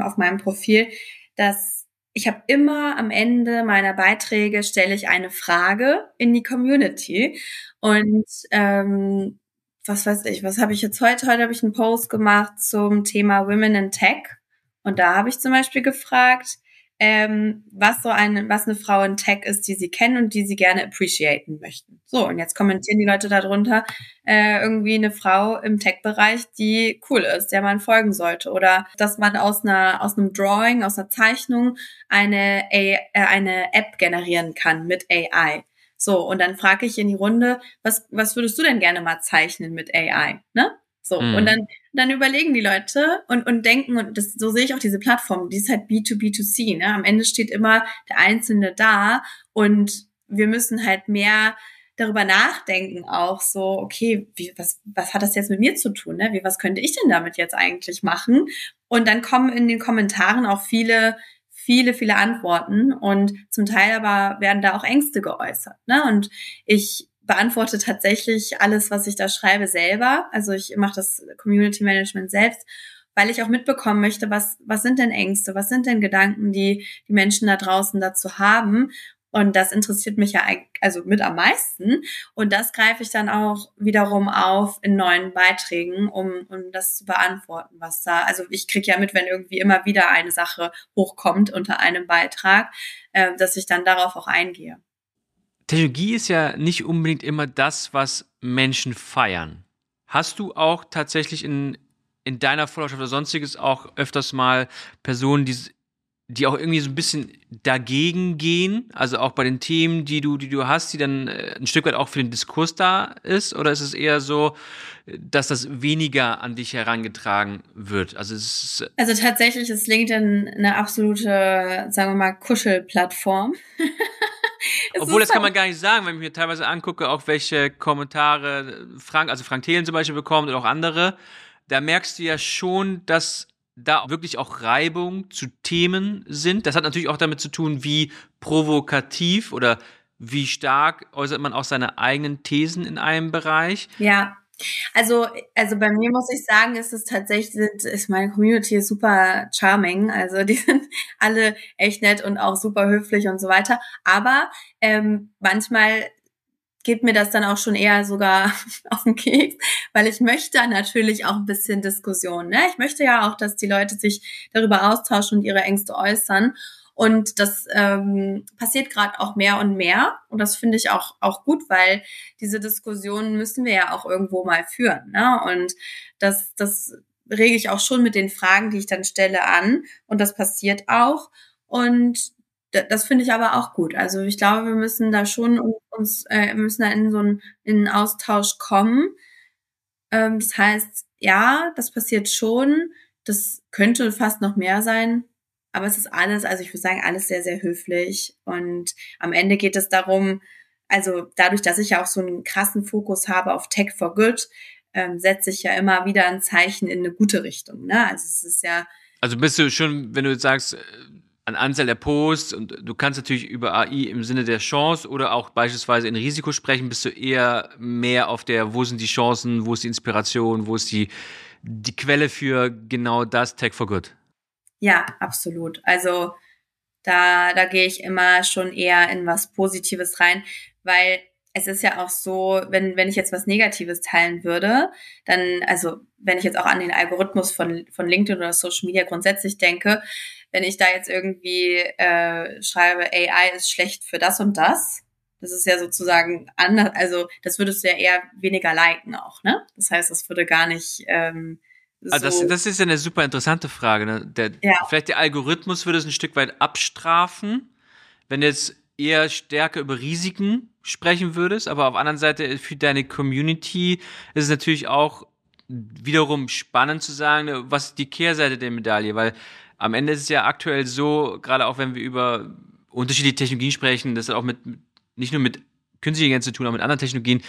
auf meinem Profil, dass ich habe immer am Ende meiner Beiträge stelle ich eine Frage in die Community und was weiß ich, was habe ich jetzt heute? Heute habe ich einen Post gemacht zum Thema Women in Tech und da habe ich zum Beispiel gefragt, was eine Frau in Tech ist, die sie kennen und die sie gerne appreciaten möchten. So, und jetzt kommentieren die Leute darunter irgendwie eine Frau im Tech-Bereich, die cool ist, der man folgen sollte. Oder dass man aus einem Drawing, aus einer Zeichnung eine App generieren kann mit AI. So, und dann frage ich in die Runde, was würdest du denn gerne mal zeichnen mit AI, ne? So, und dann überlegen die Leute und denken, und das, so sehe ich auch diese Plattform, die ist halt B2B2C, ne? Am Ende steht immer der Einzelne da und wir müssen halt mehr darüber nachdenken auch so, okay, was hat das jetzt mit mir zu tun, ne? Was könnte ich denn damit jetzt eigentlich machen? Und dann kommen in den Kommentaren auch viele Antworten und zum Teil aber werden da auch Ängste geäußert, ne? Und ich beantworte tatsächlich alles, was ich da schreibe, selber. Also ich mache das Community Management selbst, weil ich auch mitbekommen möchte, was sind denn Ängste, was sind denn Gedanken, die Menschen da draußen dazu haben. Und das interessiert mich ja also mit am meisten. Und das greife ich dann auch wiederum auf in neuen Beiträgen, um das zu beantworten, was da. Also ich kriege ja mit, wenn irgendwie immer wieder eine Sache hochkommt unter einem Beitrag, dass ich dann darauf auch eingehe. Technologie ist ja nicht unbedingt immer das, was Menschen feiern. Hast du auch tatsächlich in deiner Followerschaft oder sonstiges auch öfters mal Personen, die die auch irgendwie so ein bisschen dagegen gehen, also auch bei den Themen, die du hast, die dann ein Stück weit auch für den Diskurs da ist? Oder ist es eher so, dass das weniger an dich herangetragen wird? Also, also tatsächlich ist LinkedIn eine absolute, sagen wir mal, Kuschelplattform. Obwohl, das kann man gar nicht sagen, wenn ich mir teilweise angucke, auch welche Kommentare Frank Thelen zum Beispiel bekommt oder auch andere, da merkst du ja schon, dass da wirklich auch Reibung zu Themen sind. Das hat natürlich auch damit zu tun, wie provokativ oder wie stark äußert man auch seine eigenen Thesen in einem Bereich. Ja, also bei mir muss ich sagen, ist es tatsächlich, meine Community ist super charming, also die sind alle echt nett und auch super höflich und so weiter, aber manchmal geht mir das dann auch schon eher sogar auf den Keks, weil ich möchte natürlich auch ein bisschen Diskussion, ne? Ich möchte ja auch, dass die Leute sich darüber austauschen und ihre Ängste äußern. Und das passiert gerade auch mehr und mehr. Und das finde ich auch gut, weil diese Diskussionen müssen wir ja auch irgendwo mal führen, ne? Und das rege ich auch schon mit den Fragen, die ich dann stelle, an. Und das passiert auch. Und das finde ich aber auch gut. Also ich glaube, wir müssen da schon in einen Austausch kommen. Das heißt, ja, das passiert schon. Das könnte fast noch mehr sein. Aber es ist alles, also ich würde sagen, alles sehr, sehr höflich. Und am Ende geht es darum, also dadurch, dass ich ja auch so einen krassen Fokus habe auf Tech for Good, setze ich ja immer wieder ein Zeichen in eine gute Richtung, ne? Also es ist ja... Also bist du schon, wenn du jetzt sagst... an Anzahl der Posts, und du kannst natürlich über AI im Sinne der Chance oder auch beispielsweise in Risiko sprechen, bist du eher mehr auf der, wo sind die Chancen, wo ist die Inspiration, wo ist die Quelle für genau das Tech for Good? Ja, absolut. Also da gehe ich immer schon eher in was Positives rein, weil es ist ja auch so, wenn ich jetzt was Negatives teilen würde, dann, also wenn ich jetzt auch an den Algorithmus von LinkedIn oder Social Media grundsätzlich denke, wenn ich da jetzt irgendwie schreibe, AI ist schlecht für das und das, das ist ja sozusagen anders, also das würdest du ja eher weniger liken auch, ne? Das heißt, das würde gar nicht so... Also das ist ja eine super interessante Frage, ne? Vielleicht der Algorithmus würde es ein Stück weit abstrafen, wenn jetzt eher stärker über Risiken sprechen würdest, aber auf der anderen Seite für deine Community ist es natürlich auch wiederum spannend zu sagen, was ist die Kehrseite der Medaille, weil am Ende ist es ja aktuell so, gerade auch wenn wir über unterschiedliche Technologien sprechen, das hat auch nicht nur mit künstlicher Intelligenz zu tun, auch mit anderen Technologien,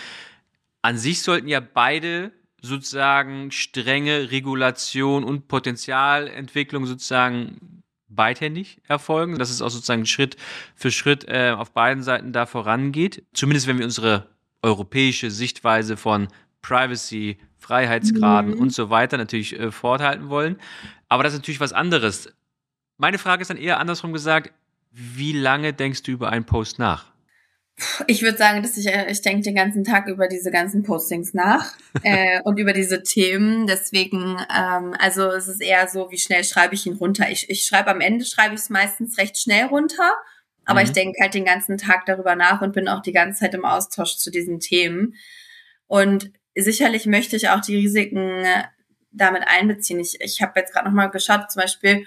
an sich sollten ja beide sozusagen strenge Regulation und Potenzialentwicklung sozusagen beidhändig erfolgen, dass es auch sozusagen Schritt für Schritt auf beiden Seiten da vorangeht. Zumindest wenn wir unsere europäische Sichtweise von Privacy, Freiheitsgraden und so weiter natürlich forthalten wollen. Aber das ist natürlich was anderes. Meine Frage ist dann eher andersrum gesagt, wie lange denkst du über einen Post nach? Ich würde sagen, dass ich denke den ganzen Tag über diese ganzen Postings nach und über diese Themen. Deswegen, also es ist eher so, wie schnell schreibe ich ihn runter. Am Ende schreibe ich es meistens recht schnell runter, aber ich denke halt den ganzen Tag darüber nach und bin auch die ganze Zeit im Austausch zu diesen Themen. Und sicherlich möchte ich auch die Risiken damit einbeziehen. Ich habe jetzt gerade nochmal geschaut, zum Beispiel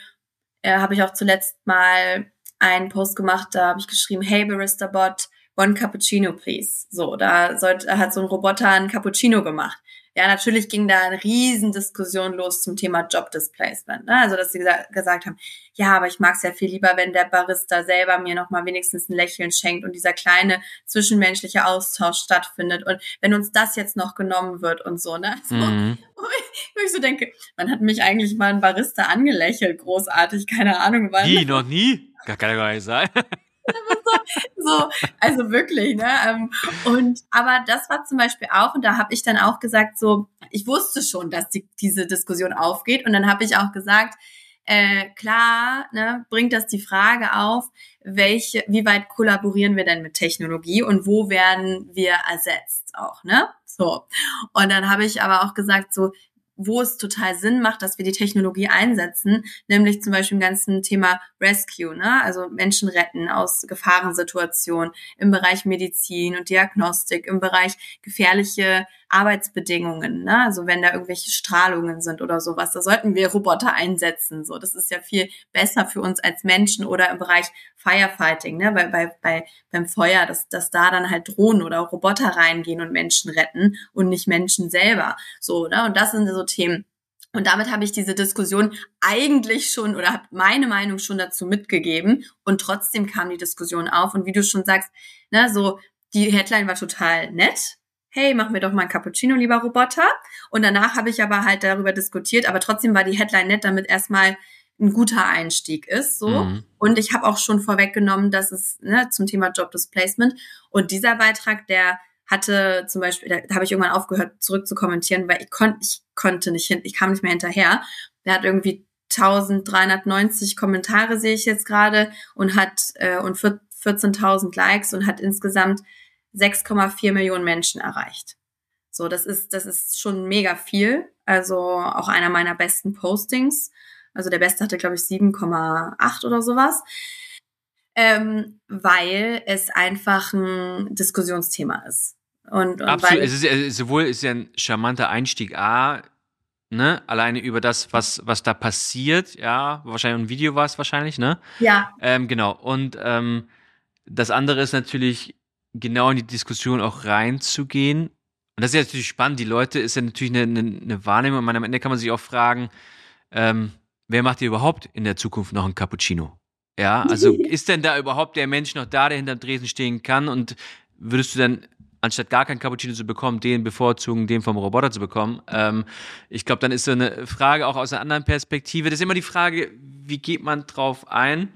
habe ich auch zuletzt mal einen Post gemacht, da habe ich geschrieben, hey Barista-Bot, one cappuccino please. So, hat so ein Roboter einen Cappuccino gemacht. Ja, natürlich ging da eine riesen Diskussion los zum Thema Job Displacement, ne? Also, dass sie gesagt haben, ja, aber ich mag es ja viel lieber, wenn der Barista selber mir nochmal wenigstens ein Lächeln schenkt und dieser kleine zwischenmenschliche Austausch stattfindet und wenn uns das jetzt noch genommen wird und so, ne? Also, wo ich so denke, man hat mich eigentlich mal ein Barista angelächelt, großartig, keine Ahnung. Wie, noch nie? Kann ja gar nicht sein. So, also wirklich, ne? Aber das war zum Beispiel auch, und da habe ich dann auch gesagt, so, ich wusste schon, dass diese Diskussion aufgeht, und dann habe ich auch gesagt, klar, ne, bringt das die Frage auf, wie weit kollaborieren wir denn mit Technologie und wo werden wir ersetzt auch, ne? So. Und dann habe ich aber auch gesagt, so, wo es total Sinn macht, dass wir die Technologie einsetzen, nämlich zum Beispiel im ganzen Thema Rescue, ne? Also Menschen retten aus Gefahrensituationen, im Bereich Medizin und Diagnostik, im Bereich gefährliche Arbeitsbedingungen, ne? Also wenn da irgendwelche Strahlungen sind oder sowas, da sollten wir Roboter einsetzen. So, das ist ja viel besser für uns als Menschen, oder im Bereich Firefighting, ne? Beim Feuer, dass da dann halt Drohnen oder Roboter reingehen und Menschen retten und nicht Menschen selber. So, ne? Und das sind so Themen. Und damit habe ich diese Diskussion eigentlich schon, oder habe meine Meinung schon dazu mitgegeben, und trotzdem kam die Diskussion auf. Und wie du schon sagst, ne, so die Headline war total nett. Hey, mach mir doch mal ein Cappuccino, lieber Roboter. Und danach habe ich aber halt darüber diskutiert, aber trotzdem war die Headline nett, damit erstmal ein guter Einstieg ist. So. Mhm. Und ich habe auch schon vorweggenommen, dass es, ne, zum Thema Job Displacement, und dieser Beitrag, der hatte zum Beispiel, da habe ich irgendwann aufgehört, zurück zu kommentieren, weil ich konnte nicht hin, ich kam nicht mehr hinterher. Der hat irgendwie 1390 Kommentare, sehe ich jetzt gerade, und hat und 14.000 Likes und hat insgesamt 6,4 Millionen Menschen erreicht. So, das ist schon mega viel. Also auch einer meiner besten Postings. Also der beste hatte, glaube ich, 7,8 oder sowas. Weil es einfach ein Diskussionsthema ist. Und absolut, es ist ja ein charmanter Einstieg, ne, alleine über das, was da passiert, ja, wahrscheinlich ein Video war es wahrscheinlich, ne? Ja. Genau, und das andere ist natürlich, genau in die Diskussion auch reinzugehen, und das ist ja natürlich spannend, die Leute, ist ja natürlich eine Wahrnehmung, und am Ende kann man sich auch fragen, wer macht dir überhaupt in der Zukunft noch ein Cappuccino? Ja, also ist denn da überhaupt der Mensch noch da, der hinterm Tresen stehen kann? Und würdest du dann, anstatt gar keinen Cappuccino zu bekommen, den bevorzugen, den vom Roboter zu bekommen? Ich glaube, dann ist so eine Frage auch aus einer anderen Perspektive. Das ist immer die Frage, wie geht man drauf ein?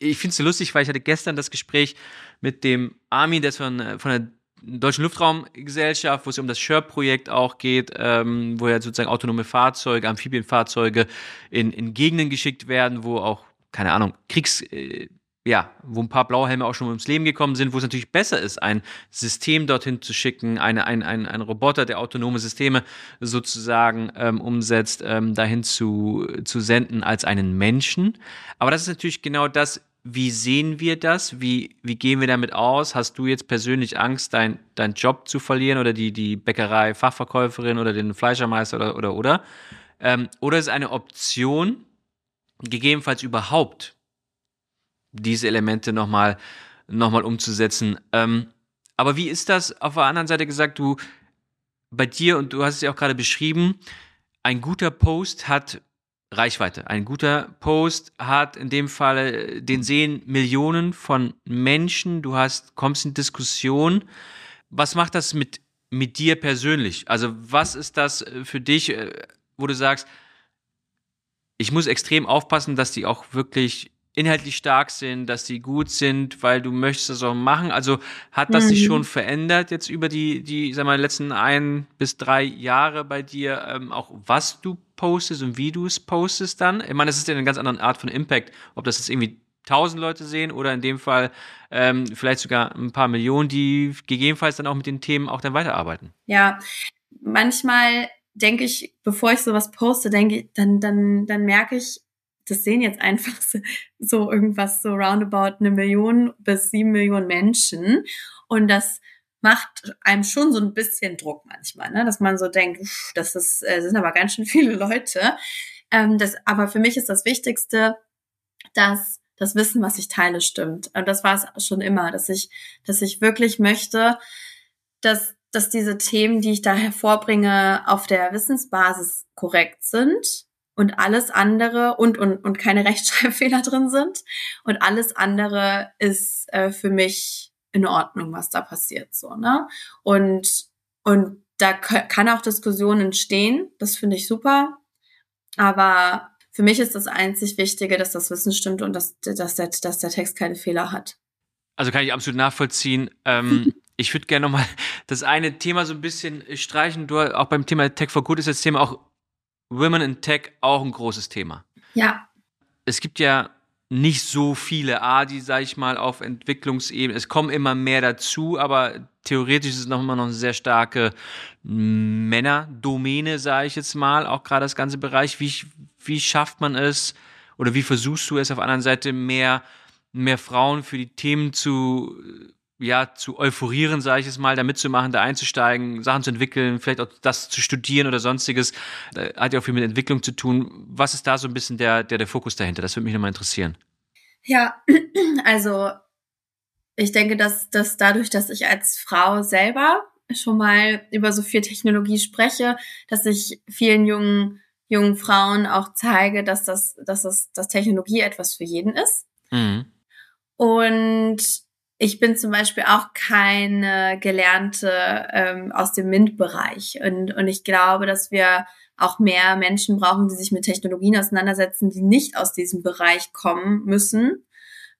Ich finde es so lustig, weil ich hatte gestern das Gespräch mit dem Armin, der ist von der Deutschen Luftraumgesellschaft, wo es um das SHERP-Projekt auch geht, wo ja sozusagen autonome Fahrzeuge, Amphibienfahrzeuge in Gegenden geschickt werden, wo auch, keine Ahnung, wo ein paar Blauhelme auch schon ums Leben gekommen sind, wo es natürlich besser ist, ein System dorthin zu schicken, ein Roboter, der autonome Systeme sozusagen umsetzt, dahin zu senden, als einen Menschen. Aber das ist natürlich genau das, wie sehen wir das, wie gehen wir damit aus? Hast du jetzt persönlich Angst, deinen Job zu verlieren, oder die Bäckerei-Fachverkäuferin oder den Fleischermeister oder? Oder ist eine Option, gegebenenfalls überhaupt diese Elemente nochmal umzusetzen. Aber wie ist das auf der anderen Seite gesagt, und du hast es ja auch gerade beschrieben, ein guter Post hat Reichweite. Ein guter Post hat in dem Fall, den sehen Millionen von Menschen. Du kommst in Diskussion. Was macht das mit dir persönlich? Also was ist das für dich, wo du sagst, ich muss extrem aufpassen, dass die auch wirklich inhaltlich stark sind, dass die gut sind, weil du möchtest das auch machen. Also hat das sich schon verändert jetzt über die sag mal, letzten 1 bis 3 Jahre bei dir, auch was du postest und wie du es postest dann? Ich meine, das ist ja eine ganz andere Art von Impact, ob das jetzt irgendwie 1000 Leute sehen oder in dem Fall vielleicht sogar ein paar Millionen, die gegebenenfalls dann auch mit den Themen auch dann weiterarbeiten. Ja, manchmal denke ich, bevor ich sowas poste, dann merke ich, das sehen jetzt einfach so irgendwas, so roundabout 1 Million bis 7 Millionen Menschen. Und das macht einem schon so ein bisschen Druck manchmal, ne? Dass man so denkt, das sind aber ganz schön viele Leute. Aber für mich ist das Wichtigste, dass das Wissen, was ich teile, stimmt. Und das war es schon immer, dass ich wirklich möchte, dass diese Themen, die ich da hervorbringe, auf der Wissensbasis korrekt sind und alles andere und keine Rechtschreibfehler drin sind, und alles andere ist für mich in Ordnung, was da passiert, so, ne? Und da kann auch Diskussion entstehen, das finde ich super, aber für mich ist das einzig Wichtige, dass das Wissen stimmt und dass der Text keine Fehler hat. Also kann ich absolut nachvollziehen. Ich würde gerne nochmal das eine Thema so ein bisschen streichen. Du, auch beim Thema Tech for Good ist das Thema auch Women in Tech auch ein großes Thema. Ja. Es gibt ja nicht so viele, die, sage ich mal, auf Entwicklungsebene, es kommen immer mehr dazu, aber theoretisch ist es noch immer noch eine sehr starke Männerdomäne, sage ich jetzt mal, auch gerade das ganze Bereich. Wie schafft man es, oder wie versuchst du es auf der anderen Seite, mehr Frauen für die Themen zu ja, zu euphorieren, sage ich es mal, da mitzumachen, da einzusteigen, Sachen zu entwickeln, vielleicht auch das zu studieren oder sonstiges. Hat ja auch viel mit Entwicklung zu tun. Was ist da so ein bisschen der Fokus dahinter? Das würde mich nochmal interessieren. Ja, also ich denke, dass dadurch, dass ich als Frau selber schon mal über so viel Technologie spreche, dass ich vielen jungen Frauen auch zeige, dass Technologie etwas für jeden ist. Mhm. Und ich bin zum Beispiel auch keine Gelernte aus dem MINT-Bereich. Und ich glaube, dass wir auch mehr Menschen brauchen, die sich mit Technologien auseinandersetzen, die nicht aus diesem Bereich kommen müssen.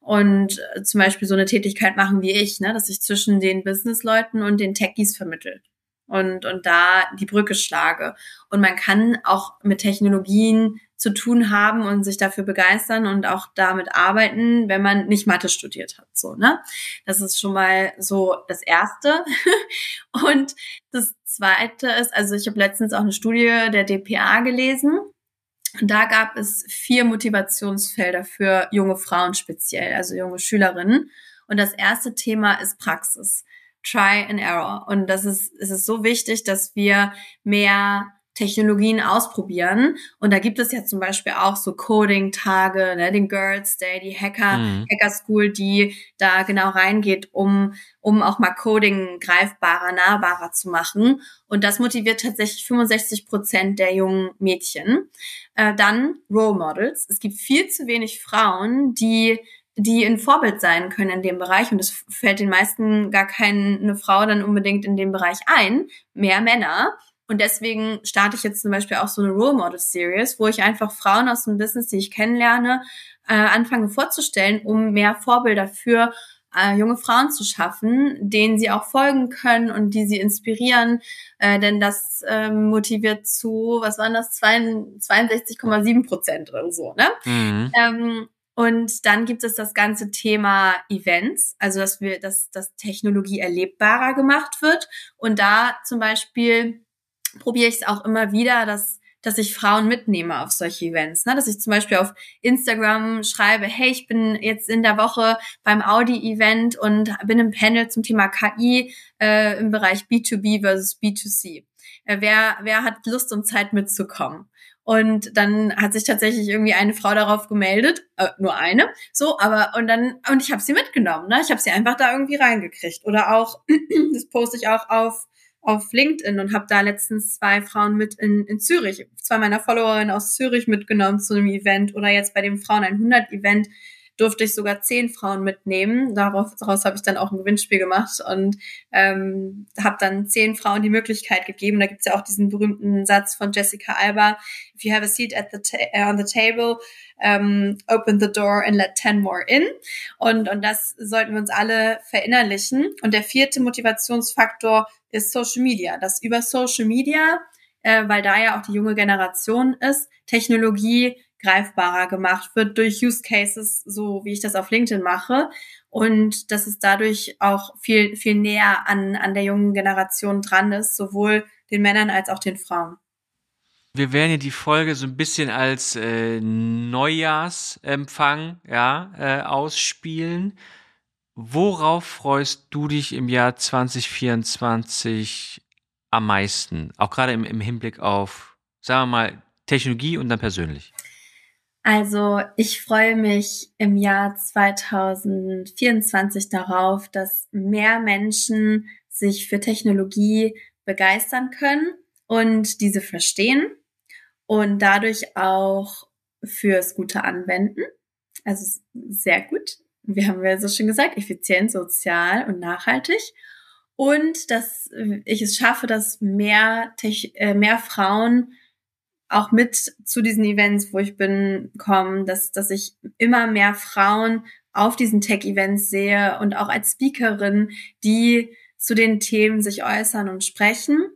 Und zum Beispiel so eine Tätigkeit machen wie ich, ne, dass ich zwischen den Businessleuten und den Techies vermittle und da die Brücke schlage. Und man kann auch mit Technologien zu tun haben und sich dafür begeistern und auch damit arbeiten, wenn man nicht Mathe studiert hat, so, ne? Das ist schon mal so das Erste. Und das Zweite ist, also ich habe letztens auch eine Studie der DPA gelesen. Und da gab es 4 Motivationsfelder für junge Frauen speziell, also junge Schülerinnen. Und das erste Thema ist Praxis. Try and Error. Und es ist so wichtig, dass wir mehr Technologien ausprobieren. Und da gibt es ja zum Beispiel auch so Coding-Tage, ne, den Girls Day, die Hacker School, die da genau reingeht, um auch mal Coding greifbarer, nahbarer zu machen. Und das motiviert tatsächlich 65% der jungen Mädchen. Dann Role Models. Es gibt viel zu wenig Frauen, die ein Vorbild sein können in dem Bereich. Und es fällt den meisten gar keine Frau dann unbedingt in dem Bereich ein. Mehr Männer. Und deswegen starte ich jetzt zum Beispiel auch so eine Role Model Series, wo ich einfach Frauen aus dem Business, die ich kennenlerne, anfange vorzustellen, um mehr Vorbilder für junge Frauen zu schaffen, denen sie auch folgen können und die sie inspirieren. Denn das motiviert zu, 62,7% oder so, ne? Mhm. Und dann gibt es das ganze Thema Events, also dass Technologie erlebbarer gemacht wird. Und da zum Beispiel probiere ich es auch immer wieder, dass ich Frauen mitnehme auf solche Events, ne? Dass ich zum Beispiel auf Instagram schreibe, hey, ich bin jetzt in der Woche beim Audi-Event und bin im Panel zum Thema KI im Bereich B2B versus B2C. Wer hat Lust und Zeit mitzukommen? Und dann hat sich tatsächlich irgendwie eine Frau darauf gemeldet, nur eine, so, aber und ich habe sie mitgenommen, ne? Ich habe sie einfach da irgendwie reingekriegt. Oder auch, das poste ich auch auf LinkedIn und habe da letztens 2 Frauen mit in Zürich, 2 meiner Followerinnen aus Zürich mitgenommen zu einem Event. Oder jetzt bei dem Frauen 100 Event durfte ich sogar 10 Frauen mitnehmen. Daraus habe ich dann auch ein Gewinnspiel gemacht und habe dann 10 Frauen die Möglichkeit gegeben. Da gibt's ja auch diesen berühmten Satz von Jessica Alba: If you have a seat at on the table, open the door and let 10 more in. Und das sollten wir uns alle verinnerlichen. Und der 4. Motivationsfaktor ist Social Media. Dass über Social Media, weil da ja auch die junge Generation ist, Technologie greifbarer gemacht wird durch Use Cases, so wie ich das auf LinkedIn mache. Und dass es dadurch auch viel, viel näher an der jungen Generation dran ist, sowohl den Männern als auch den Frauen. Wir werden ja die Folge so ein bisschen als Neujahrsempfang ausspielen. Worauf freust du dich im Jahr 2024 am meisten? Auch gerade im Hinblick auf, sagen wir mal, Technologie und dann persönlich. Also ich freue mich im Jahr 2024 darauf, dass mehr Menschen sich für Technologie begeistern können und diese verstehen und dadurch auch fürs Gute anwenden. Also sehr gut. Wir haben ja so schön gesagt, effizient, sozial und nachhaltig. Und dass ich es schaffe, dass mehr Frauen auch mit zu diesen Events, wo ich bin, kommen, dass ich immer mehr Frauen auf diesen Tech-Events sehe und auch als Speakerin, die zu den Themen sich äußern und sprechen.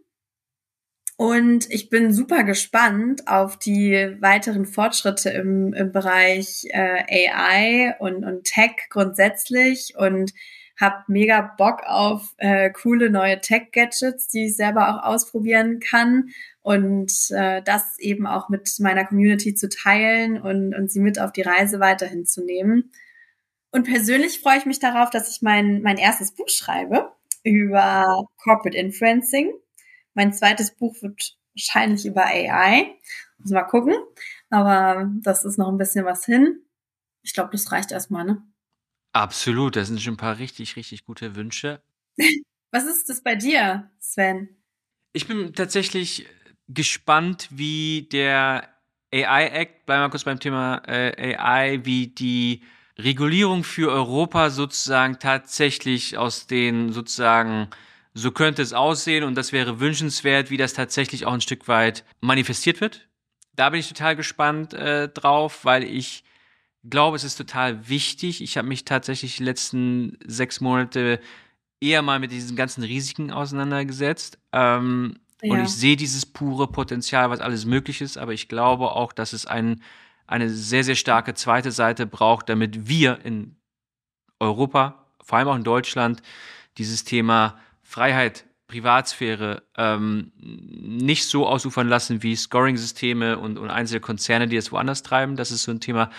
Und ich bin super gespannt auf die weiteren Fortschritte im Bereich AI und Tech grundsätzlich und habe mega Bock auf coole neue Tech-Gadgets, die ich selber auch ausprobieren kann. Und das eben auch mit meiner Community zu teilen und sie mit auf die Reise weiterhin zu nehmen. Und persönlich freue ich mich darauf, dass ich mein erstes Buch schreibe über Corporate Influencing. Mein zweites Buch wird wahrscheinlich über AI. Muss mal gucken. Aber das ist noch ein bisschen was hin. Ich glaube, das reicht erstmal, ne? Absolut. Das sind schon ein paar richtig, richtig gute Wünsche. Was ist das bei dir, Sven? Ich bin tatsächlich gespannt, wie der AI-Act, bleiben wir kurz beim Thema AI, wie die Regulierung für Europa sozusagen tatsächlich aus den sozusagen, so könnte es aussehen und das wäre wünschenswert, wie das tatsächlich auch ein Stück weit manifestiert wird. Da bin ich total gespannt drauf, weil ich glaube, es ist total wichtig. Ich habe mich tatsächlich die letzten 6 Monate eher mal mit diesen ganzen Risiken auseinandergesetzt. Ja. Und ich sehe dieses pure Potenzial, was alles möglich ist, aber ich glaube auch, dass es eine sehr, sehr starke zweite Seite braucht, damit wir in Europa, vor allem auch in Deutschland, dieses Thema Freiheit, Privatsphäre nicht so ausufern lassen wie Scoring-Systeme und einzelne Konzerne, die es woanders treiben. Das ist so ein Thema,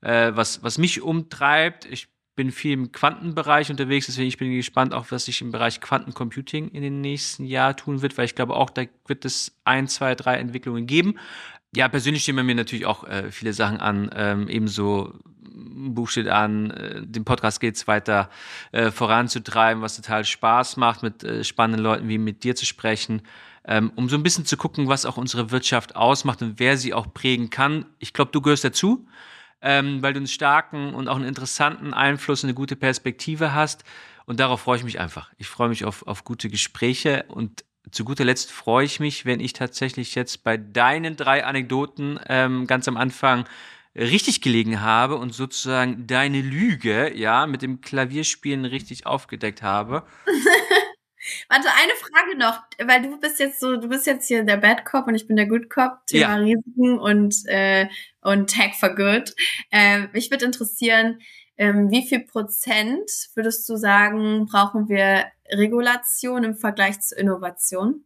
was mich umtreibt. Ich bin viel im Quantenbereich unterwegs, deswegen ich bin gespannt auch, was sich im Bereich Quantencomputing in den nächsten Jahren tun wird, weil ich glaube auch, da wird es 1, 2, 3 Entwicklungen geben. Ja, persönlich stehen bei mir natürlich auch viele Sachen an, ebenso ein Buch steht an, den Podcast geht es weiter voranzutreiben, was total Spaß macht, mit spannenden Leuten wie mit dir zu sprechen, um so ein bisschen zu gucken, was auch unsere Wirtschaft ausmacht und wer sie auch prägen kann. Ich glaube, du gehörst dazu. Weil du einen starken und auch einen interessanten Einfluss und eine gute Perspektive hast. Und darauf freue ich mich einfach. Ich freue mich auf gute Gespräche. Und zu guter Letzt freue ich mich, wenn ich tatsächlich jetzt bei deinen 3 Anekdoten ganz am Anfang richtig gelegen habe und sozusagen deine Lüge ja mit dem Klavierspielen richtig aufgedeckt habe. Warte, eine Frage noch, weil du bist jetzt hier der Bad Cop und ich bin der Good Cop, Thema Risiken und Tech for Good. Mich würde interessieren, wie viel % würdest du sagen, brauchen wir Regulation im Vergleich zu Innovation?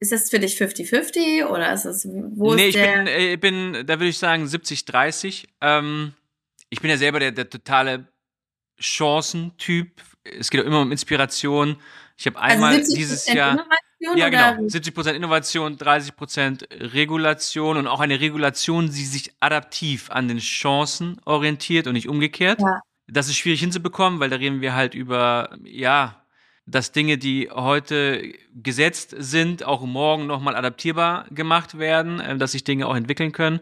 Ist das für dich 50-50 oder ist das, da würde ich sagen 70-30. Ich bin ja selber der totale Chancentyp. Es geht auch immer um Inspiration. Ich habe einmal also dieses Jahr Innovation, ja genau, 70% Innovation, 30% Regulation und auch eine Regulation, die sich adaptiv an den Chancen orientiert und nicht umgekehrt. Ja. Das ist schwierig hinzubekommen, weil da reden wir halt über, ja, dass Dinge, die heute gesetzt sind, auch morgen nochmal adaptierbar gemacht werden, dass sich Dinge auch entwickeln können.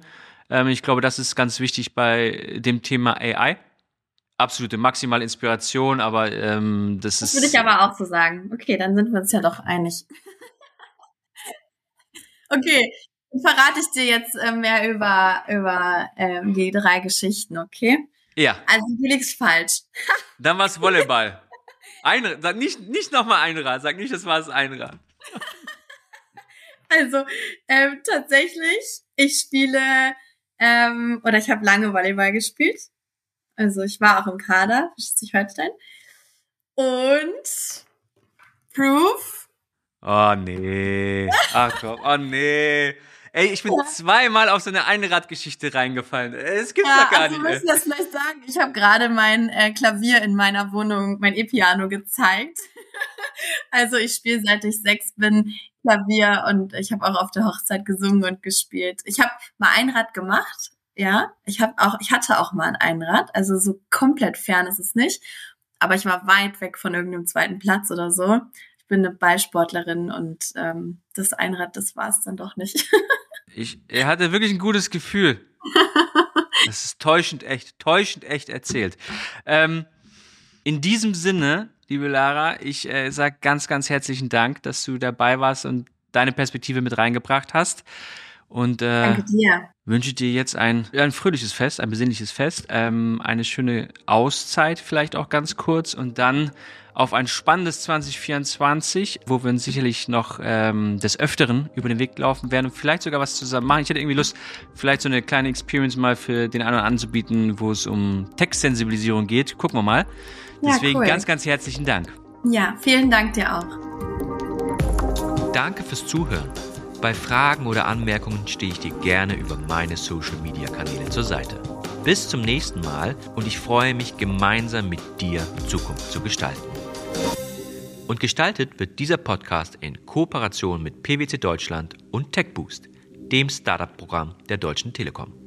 Ich glaube, das ist ganz wichtig bei dem Thema AI. Absolute maximale Inspiration, aber das ist... Das würde ich aber auch so sagen. Okay, dann sind wir uns ja doch einig. Okay, dann verrate ich dir jetzt mehr über die 3 Geschichten, okay? Ja. Also du liegst falsch. Dann war es Volleyball. Sag nicht nochmal Einrad, sag nicht, das war es Einrad. Also tatsächlich, ich spiele oder ich habe lange Volleyball gespielt. Also ich war auch im Kader für Schleswig-Holstein. Und Proof. Oh, nee. Ach komm, oh, nee. Ey, ich bin zweimal auf so eine Einradgeschichte reingefallen. Es gibt's doch gar nicht. Wir müssen das vielleicht sagen. Ich habe gerade mein Klavier in meiner Wohnung, mein E-Piano gezeigt. Also ich spiele, seit ich 6 bin, Klavier. Und ich habe auch auf der Hochzeit gesungen und gespielt. Ich habe mal Einrad gemacht. Ja, ich hatte auch mal ein Einrad, also so komplett fern ist es nicht, aber ich war weit weg von irgendeinem zweiten Platz oder so. Ich bin eine Ballsportlerin und das Einrad, das war es dann doch nicht. Er hatte wirklich ein gutes Gefühl. Das ist täuschend echt erzählt. In diesem Sinne, liebe Lara, ich sage ganz, ganz herzlichen Dank, dass du dabei warst und deine Perspektive mit reingebracht hast. Und danke dir. Wünsche dir jetzt ein fröhliches Fest, ein besinnliches Fest, eine schöne Auszeit vielleicht auch ganz kurz und dann auf ein spannendes 2024, wo wir uns sicherlich noch des Öfteren über den Weg laufen werden und vielleicht sogar was zusammen machen. Ich hätte irgendwie Lust, vielleicht so eine kleine Experience mal für den einen oder anderen anzubieten, wo es um Textsensibilisierung geht. Gucken wir mal. Ja, deswegen cool. Ganz, ganz herzlichen Dank. Ja, vielen Dank dir auch. Danke fürs Zuhören. Bei Fragen oder Anmerkungen stehe ich dir gerne über meine Social-Media-Kanäle zur Seite. Bis zum nächsten Mal und ich freue mich, gemeinsam mit dir Zukunft zu gestalten. Und gestaltet wird dieser Podcast in Kooperation mit PwC Deutschland und TechBoost, dem Startup-Programm der Deutschen Telekom.